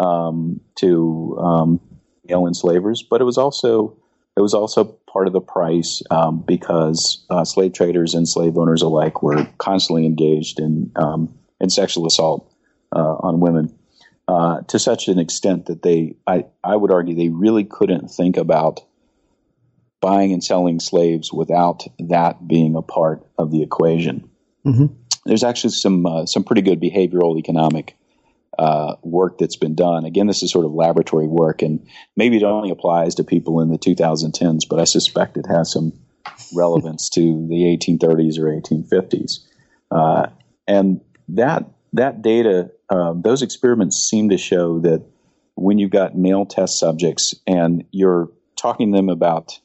um, to um, male enslavers, but it was also it was also part of the price um, because uh, slave traders and slave owners alike were constantly engaged in um, in sexual assault uh, on women uh, to such an extent that they, I, I would argue, they really couldn't think about buying and selling slaves without that being a part of the equation. Mm-hmm. There's actually some uh, some pretty good behavioral economic Uh, work that's been done. Again, this is sort of laboratory work, and maybe it only applies to people in the two thousand tens, but I suspect it has some relevance to the eighteen thirties or eighteen fifties. Uh, and that that data, uh, those experiments seem to show that when you've got male test subjects and you're talking to them about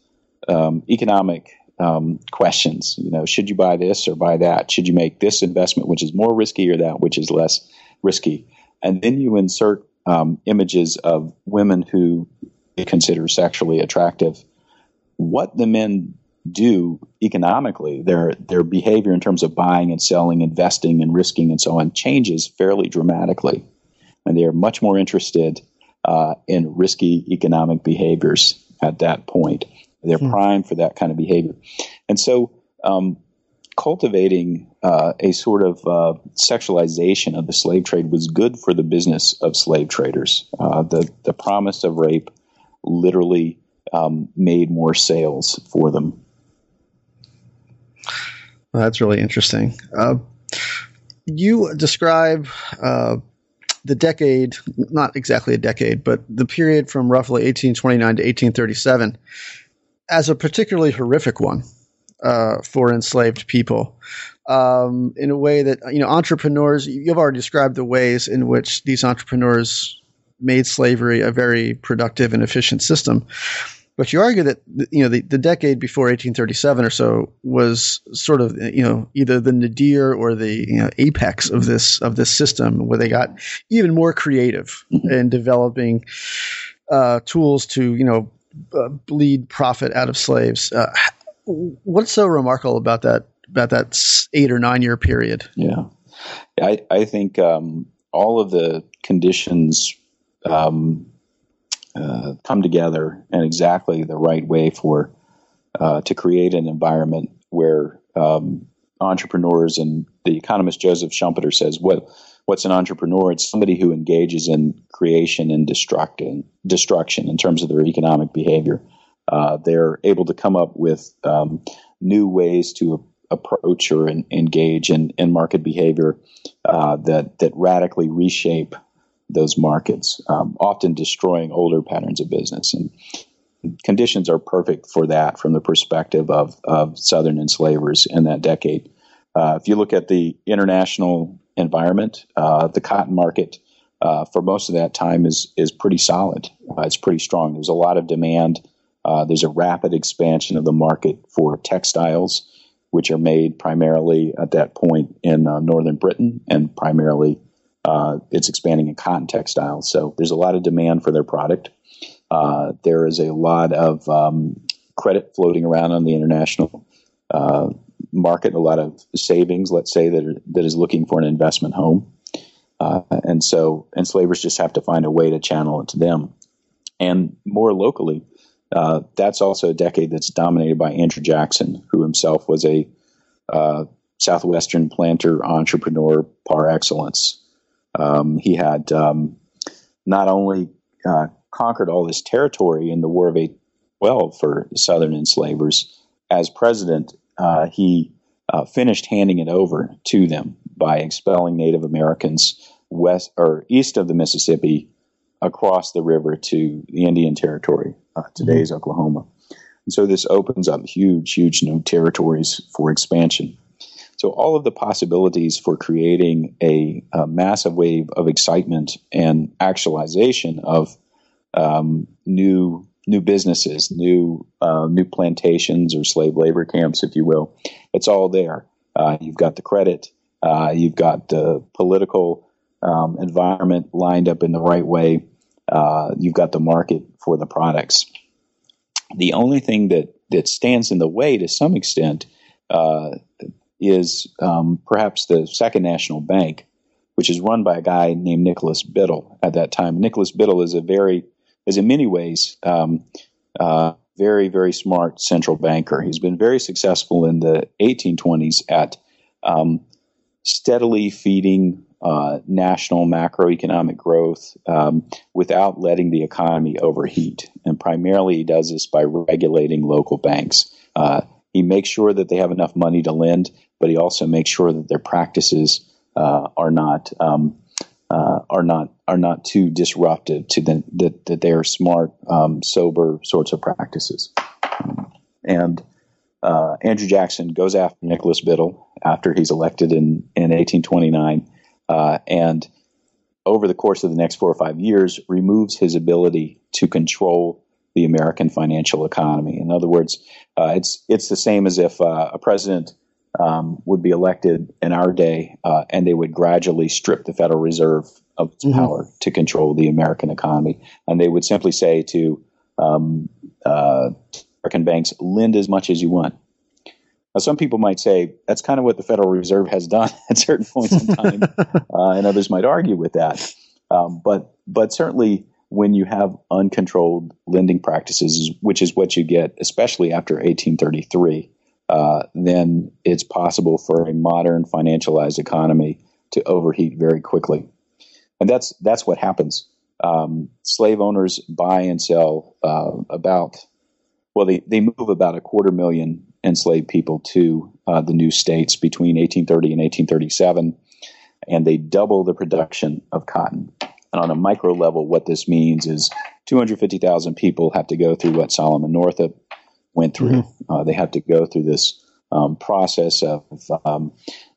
um, economic um, questions, you know, should you buy this or buy that? Should you make this investment, which is more risky, or that which is less risky? And then you insert um, images of women who they consider sexually attractive. What the men do economically, their their behavior in terms of buying and selling, investing and risking and so on, changes fairly dramatically. And they are much more interested uh, in risky economic behaviors at that point. They're hmm. primed for that kind of behavior. And so um, cultivating uh, a sort of uh, sexualization of the slave trade was good for the business of slave traders. Uh, the the promise of rape literally um, made more sales for them. Well, that's really interesting. Uh, you describe uh, the decade, not exactly a decade, but the period from roughly eighteen twenty-nine to eighteen thirty-seven as a particularly horrific one. Uh, for enslaved people um, in a way that, you know, entrepreneurs, you've already described the ways in which these entrepreneurs made slavery a very productive and efficient system. But you argue that, you know, the, the decade before eighteen thirty-seven or so was sort of, you know, either the nadir or the, you know, apex of this, of this system, where they got even more creative mm-hmm. in developing uh, tools to, you know, uh, bleed profit out of slaves. Uh, What's so remarkable about that about that eight or nine year period? Yeah, I, I think um, all of the conditions um, uh, come together in exactly the right way for uh, to create an environment where um, entrepreneurs, and the economist Joseph Schumpeter says, "What what's an entrepreneur? It's somebody who engages in creation and destruction destruction in terms of their economic behavior." Uh, they're able to come up with um, new ways to a- approach or in- engage in, in market behavior uh, that that radically reshape those markets, um, often destroying older patterns of business. And conditions are perfect for that from the perspective of, of Southern enslavers in that decade. Uh, if you look at the international environment, uh, the cotton market uh, for most of that time is is pretty solid. Uh, it's pretty strong. There's a lot of demand. Uh, there's a rapid expansion of the market for textiles, which are made primarily at that point in uh, northern Britain, and primarily uh, it's expanding in cotton textiles. So there's a lot of demand for their product. Uh, there is a lot of um, credit floating around on the international uh, market, a lot of savings, let's say, that are, that is looking for an investment home. Uh, and so enslavers just have to find a way to channel it to them. And more locally, Uh, that's also a decade that's dominated by Andrew Jackson, who himself was a uh, Southwestern planter entrepreneur par excellence. Um, he had um, not only uh, conquered all this territory in the War of eighteen twelve for Southern enslavers, as president, uh, he uh, finished handing it over to them by expelling Native Americans west or east of the Mississippi across the river to the Indian Territory, uh, today's mm-hmm. Oklahoma. And so this opens up huge, huge new territories for expansion. So all of the possibilities for creating a, a massive wave of excitement and actualization of um, new new businesses, new uh, new plantations or slave labor camps, if you will, it's all there. Uh, you've got the credit. Uh, you've got the political um, environment lined up in the right way. Uh, you've got the market for the products. The only thing that, that stands in the way to some extent uh, is um, perhaps the Second National Bank, which is run by a guy named Nicholas Biddle at that time. Nicholas Biddle is a very, is in many ways, um, uh, very, very smart central banker. He's been very successful in the eighteen twenties at um, steadily feeding uh, national macroeconomic growth um, without letting the economy overheat. And primarily he does this by regulating local banks. Uh, he makes sure that they have enough money to lend, but he also makes sure that their practices uh, are not um, uh, are not are not too disruptive to the, that that they are smart, um, sober sorts of practices. And uh, Andrew Jackson goes after Nicholas Biddle after he's elected in in eighteen twenty-nine. Uh, and over the course of the next four or five years, removes his ability to control the American financial economy. In other words, uh, it's it's the same as if uh, a president um, would be elected in our day, uh, and they would gradually strip the Federal Reserve of its mm-hmm. power to control the American economy, and they would simply say to um, uh, American banks, "Lend as much as you want." Now, some people might say that's kind of what the Federal Reserve has done at certain points in time, uh, and others might argue with that. Um, but but certainly when you have uncontrolled lending practices, which is what you get, especially after eighteen thirty-three, uh, then it's possible for a modern financialized economy to overheat very quickly. And that's that's what happens. Um, slave owners buy and sell uh, about – well, they, they move about a quarter million enslaved people to uh, the new states between eighteen thirty and eighteen thirty-seven, and they double the production of cotton. And on a micro level, what this means is two hundred fifty thousand people have to go through what Solomon Northup went through. Mm-hmm. Uh, they have to go through this um, process of um,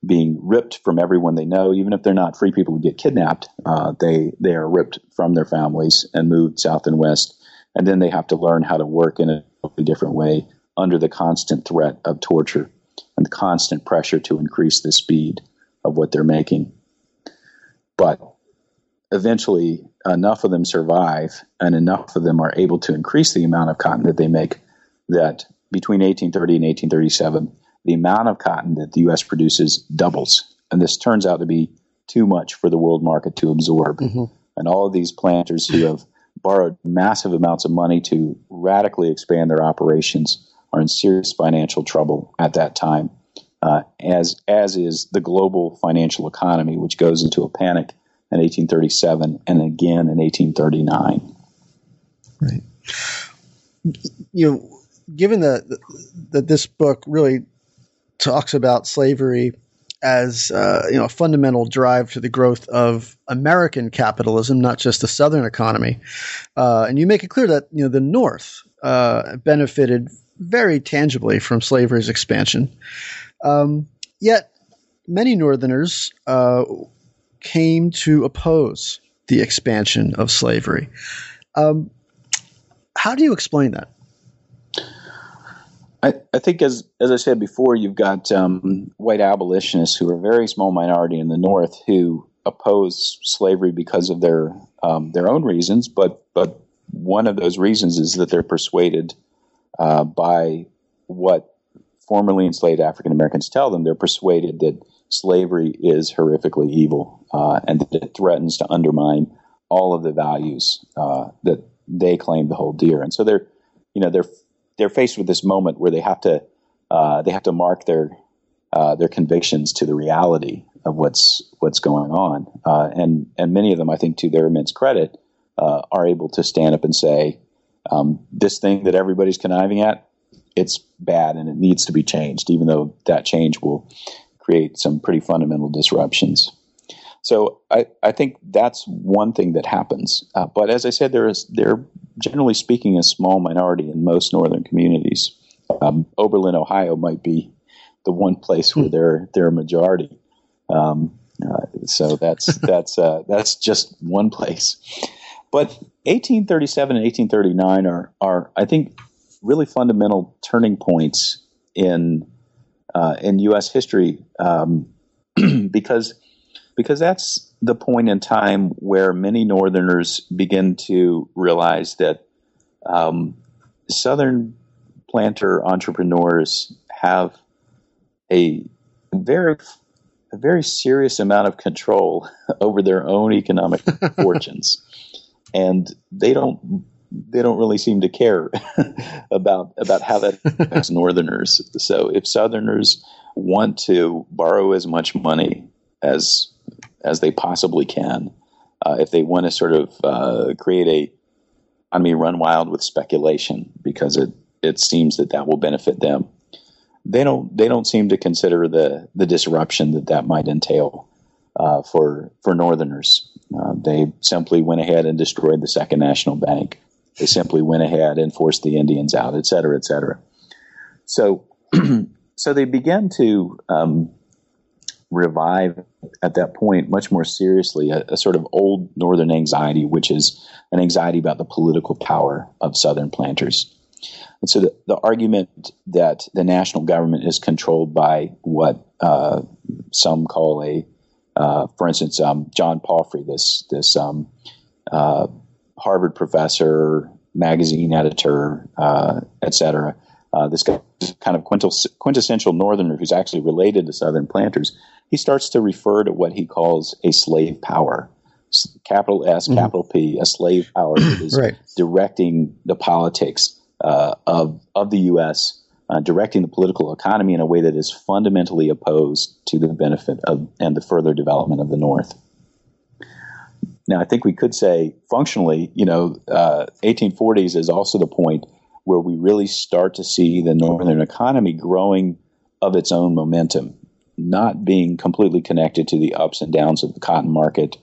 being ripped from everyone they know. Even if they're not free people who get kidnapped, uh, they, they are ripped from their families and moved south and west. And then they have to learn how to work in a totally different way under the constant threat of torture and the constant pressure to increase the speed of what they're making. But eventually, enough of them survive, and enough of them are able to increase the amount of cotton that they make, that between eighteen thirty and eighteen thirty-seven, the amount of cotton that the U S produces doubles. And this turns out to be too much for the world market to absorb. Mm-hmm. And all of these planters who have borrowed massive amounts of money to radically expand their operations are in serious financial trouble at that time, uh, as as is the global financial economy, which goes into a panic in eighteen thirty-seven and again in eighteen thirty-nine. Right. You know, given that that this book really talks about slavery as uh, you know, a fundamental drive to the growth of American capitalism, not just the Southern economy, uh, and you make it clear that you know the North uh, benefited very tangibly from slavery's expansion. Um, yet many Northerners uh, came to oppose the expansion of slavery. Um, how do you explain that? I, I think as, as I said before, you've got um, white abolitionists who are a very small minority in the North who oppose slavery because of their, um, their own reasons. But, but one of those reasons is that they're persuaded Uh, by what formerly enslaved African Americans tell them. They're persuaded that slavery is horrifically evil uh, and that it threatens to undermine all of the values uh, that they claim to hold dear. And so they're, you know, they're they're faced with this moment where they have to uh, they have to mark their uh, their convictions to the reality of what's what's going on. Uh, and and many of them, I think, to their immense credit, uh, are able to stand up and say, um, this thing that everybody's conniving at, it's bad and it needs to be changed, even though that change will create some pretty fundamental disruptions. So I, I think that's one thing that happens. Uh, but as I said, there is they're generally speaking a small minority in most northern communities. Um, Oberlin, Ohio, might be the one place where they're they're a majority. Um, uh, so that's that's uh, that's just one place. But eighteen thirty-seven and eighteen thirty-nine are are I think really fundamental turning points in uh, in U S history um, because. Because that's the point in time where many Northerners begin to realize that um, Southern planter entrepreneurs have a very, a very serious amount of control over their own economic fortunes, and they don't they don't really seem to care about about how that affects Northerners. So if Southerners want to borrow as much money as as they possibly can, uh, if they want to sort of uh, create a economy run wild with speculation, because it, it seems that that will benefit them, they don't they don't seem to consider the the disruption that that might entail uh, for for Northerners. Uh, they simply went ahead and destroyed the Second National Bank. They simply went ahead and forced the Indians out, et cetera, et cetera. So so they began to Um, revive at that point much more seriously a, a sort of old Northern anxiety, which is an anxiety about the political power of Southern planters. And so the, the argument that the national government is controlled by what uh, some call a, uh, for instance, um, John Palfrey, this this um, uh, Harvard professor, magazine editor, uh, et cetera, uh, this guy, kind of quintessential Northerner who's actually related to Southern planters, he starts to refer to what he calls a slave power, capital S, mm-hmm. capital P, a slave power that is right. directing the politics uh, of of the U S, uh, directing the political economy in a way that is fundamentally opposed to the benefit of and the further development of the North. Now, I think we could say functionally, you know, uh, eighteen forties is also the point where we really start to see the Northern economy growing of its own momentum, not being completely connected to the ups and downs of the cotton market,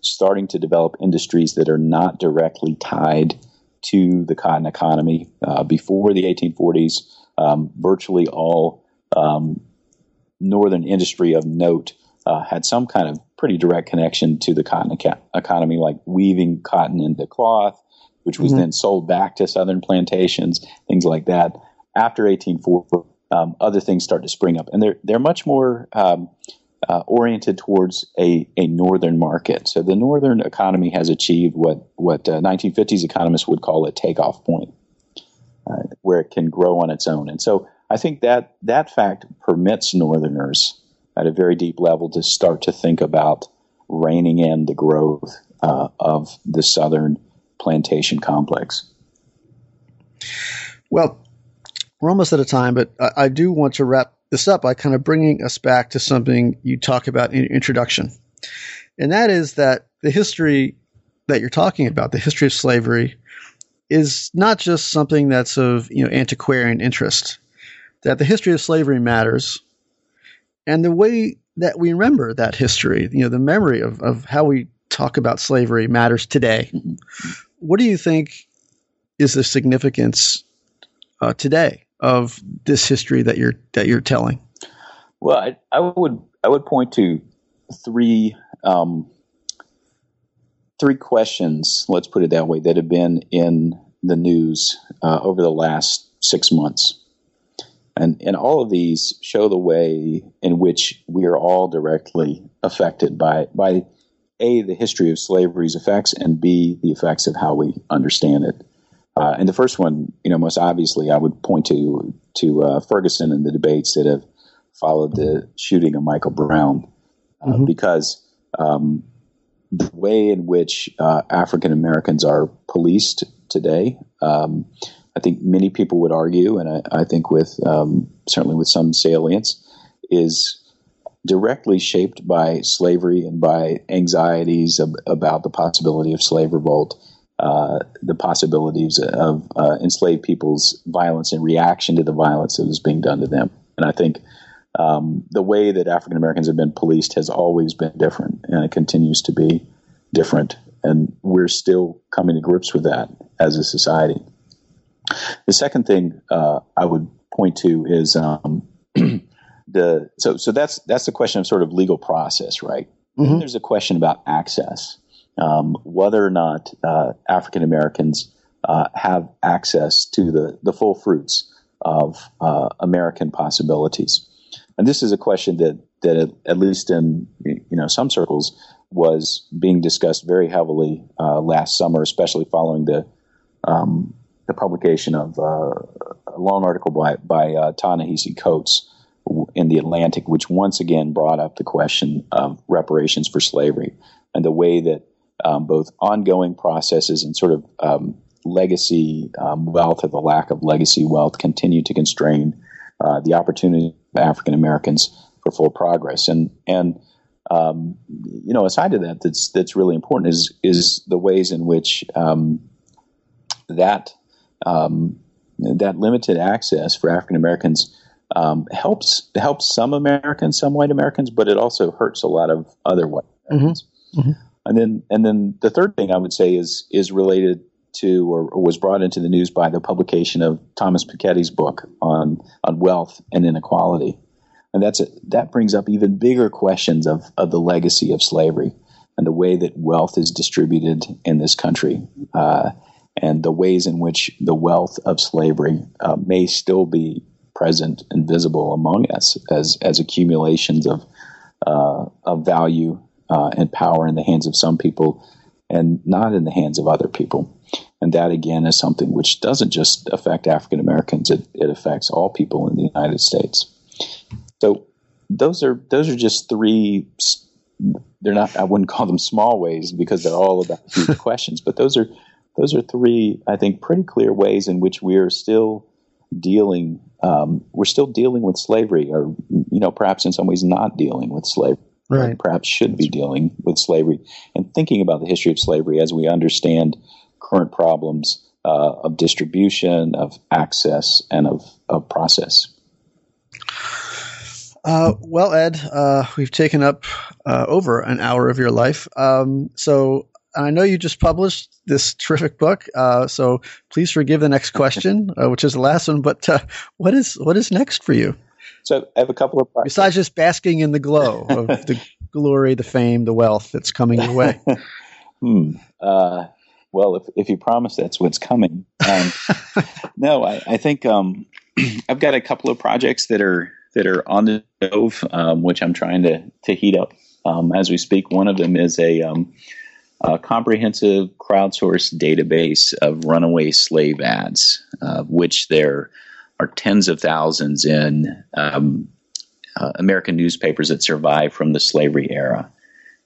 starting to develop industries that are not directly tied to the cotton economy. Uh, before the eighteen forties, um, virtually all um, Northern industry of note uh, had some kind of pretty direct connection to the cotton eco- economy, like weaving cotton into cloth, which was mm-hmm. then sold back to Southern plantations, things like that. After eighteen forty, um, other things start to spring up. And they're they're much more um, uh, oriented towards a, a Northern market. So the Northern economy has achieved what, what uh, nineteen fifties economists would call a takeoff point, uh, where it can grow on its own. And so I think that that fact permits Northerners at a very deep level to start to think about reining in the growth uh, of the Southern plantation complex. Well, we're almost out of time, but I, I do want to wrap this up by kind of bringing us back to something you talk about in your introduction. And that is that the history that you're talking about, the history of slavery, is not just something that's of, you know, antiquarian interest, that the history of slavery matters. And the way that we remember that history, you know, the memory of, of how we talk about slavery matters today. What do you think is the significance uh, today of this history that you're that you're telling? Well, I, I would I would point to three um, three questions, let's put it that way, that have been in the news uh, over the last six months, and and all of these show the way in which we are all directly affected by by. A, the history of slavery's effects, and B, the effects of how we understand it. Uh, and the first one, you know, most obviously, I would point to to uh, Ferguson and the debates that have followed the shooting of Michael Brown, uh, mm-hmm. because um, the way in which uh, African Americans are policed today, um, I think many people would argue, and I, I think with um, certainly with some salience, is directly shaped by slavery and by anxieties ab- about the possibility of slave revolt uh, the possibilities of uh, enslaved people's violence in reaction to the violence that was being done to them. And I think um, the way that African Americans have been policed has always been different, and it continues to be different. And we're still coming to grips with that as a society. The second thing uh, I would point to is um, the so so that's that's the question of sort of legal process, right? Mm-hmm. Then there's a question about access, um, whether or not uh, African Americans uh, have access to the the full fruits of uh, American possibilities, and this is a question that that at least in you know some circles was being discussed very heavily uh, last summer, especially following the um, the publication of uh, a long article by by uh, Ta-Nehisi Coates in the Atlantic, which once again brought up the question of reparations for slavery and the way that um, both ongoing processes and sort of um, legacy um, wealth or the lack of legacy wealth continue to constrain uh, the opportunity of African Americans for full progress. And and um, you know, aside to that, that's that's really important is is the ways in which um, that um, that limited access for African Americans Um, helps helps some Americans, some white Americans, but it also hurts a lot of other white Americans. Mm-hmm. Mm-hmm. And then and then the third thing I would say is is related to or, or was brought into the news by the publication of Thomas Piketty's book on on wealth and inequality, and that's a, that brings up even bigger questions of of the legacy of slavery and the way that wealth is distributed in this country, uh, and the ways in which the wealth of slavery uh, may still be present and visible among us as as accumulations of uh, of value uh, and power in the hands of some people and not in the hands of other people. And that, again, is something which doesn't just affect African Americans. It, it affects all people in the United States. So those are those are just three. They're not. I wouldn't call them small ways because they're all about huge questions. But those are those are three, I think, pretty clear ways in which we are still dealing. Um, we're still dealing with slavery, or you know, perhaps in some ways not dealing with slavery. Right. Perhaps should be dealing with slavery and thinking about the history of slavery as we understand current problems uh, of distribution, of access, and of, of process. Uh, well, Ed, uh, we've taken up uh, over an hour of your life, um, so. I know you just published this terrific book, uh, so please forgive the next question, uh, which is the last one. But uh, what is what is next for you? So I have a couple of projects. Besides just basking in the glow of the glory, the fame, the wealth that's coming your way. hmm. Uh, well, if if you promise that's what's coming, um, no, I, I think um, I've got a couple of projects that are that are on the stove, um, which I'm trying to to heat up um, as we speak. One of them is a um, A comprehensive crowdsourced database of runaway slave ads, uh, which there are tens of thousands in um, uh, American newspapers that survive from the slavery era.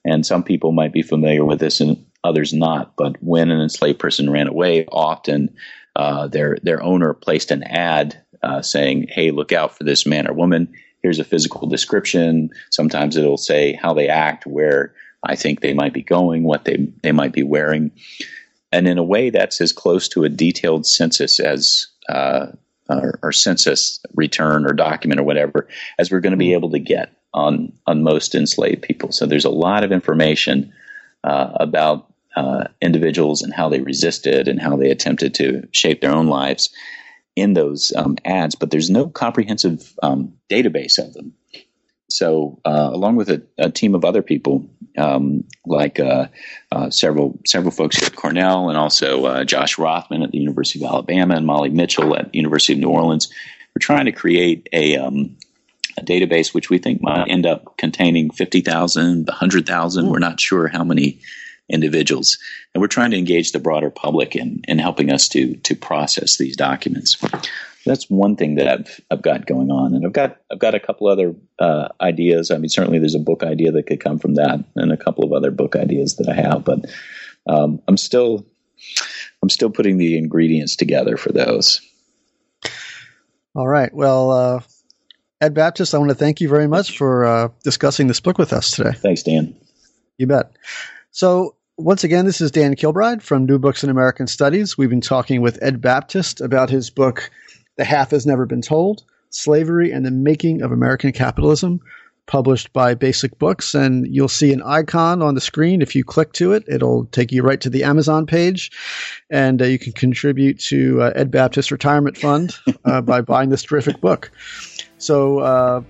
And some people might be familiar with this and others not, but when an enslaved person ran away, often uh, their, their owner placed an ad uh, saying, hey, look out for this man or woman. Here's a physical description. Sometimes it'll say how they act, where I think they might be going, what they they might be wearing. And in a way, that's as close to a detailed census as uh, or, or census return or document or whatever as we're going to be able to get on, on most enslaved people. So there's a lot of information uh, about uh, individuals and how they resisted and how they attempted to shape their own lives in those um, ads, but there's no comprehensive um, database of them. So uh, along with a, a team of other people, um, like uh, uh, several several folks here at Cornell and also uh, Josh Rothman at the University of Alabama and Molly Mitchell at the University of New Orleans, we're trying to create a, um, a database which we think might end up containing fifty thousand, one hundred thousand. Mm. We're not sure how many individuals. And we're trying to engage the broader public in, in helping us to to process these documents. That's one thing that I've I've got going on, and I've got I've got a couple other uh, ideas. I mean, certainly there's a book idea that could come from that, and a couple of other book ideas that I have. But um, I'm still I'm still putting the ingredients together for those. All right. Well, uh, Ed Baptist, I want to thank you very much for uh, discussing this book with us today. Thanks, Dan. You bet. So Once again, this is Dan Kilbride from New Books in American Studies. We've been talking with Ed Baptist about his book, The Half Has Never Been Told, Slavery and the Making of American Capitalism, published by Basic Books. And you'll see an icon on the screen. If you click to it, it'll take you right to the Amazon page. And uh, you can contribute to uh, Ed Baptist Retirement Fund uh, by buying this terrific book. So uh,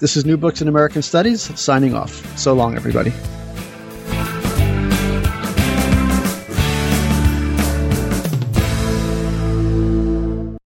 this is New Books in American Studies, signing off. So long, everybody.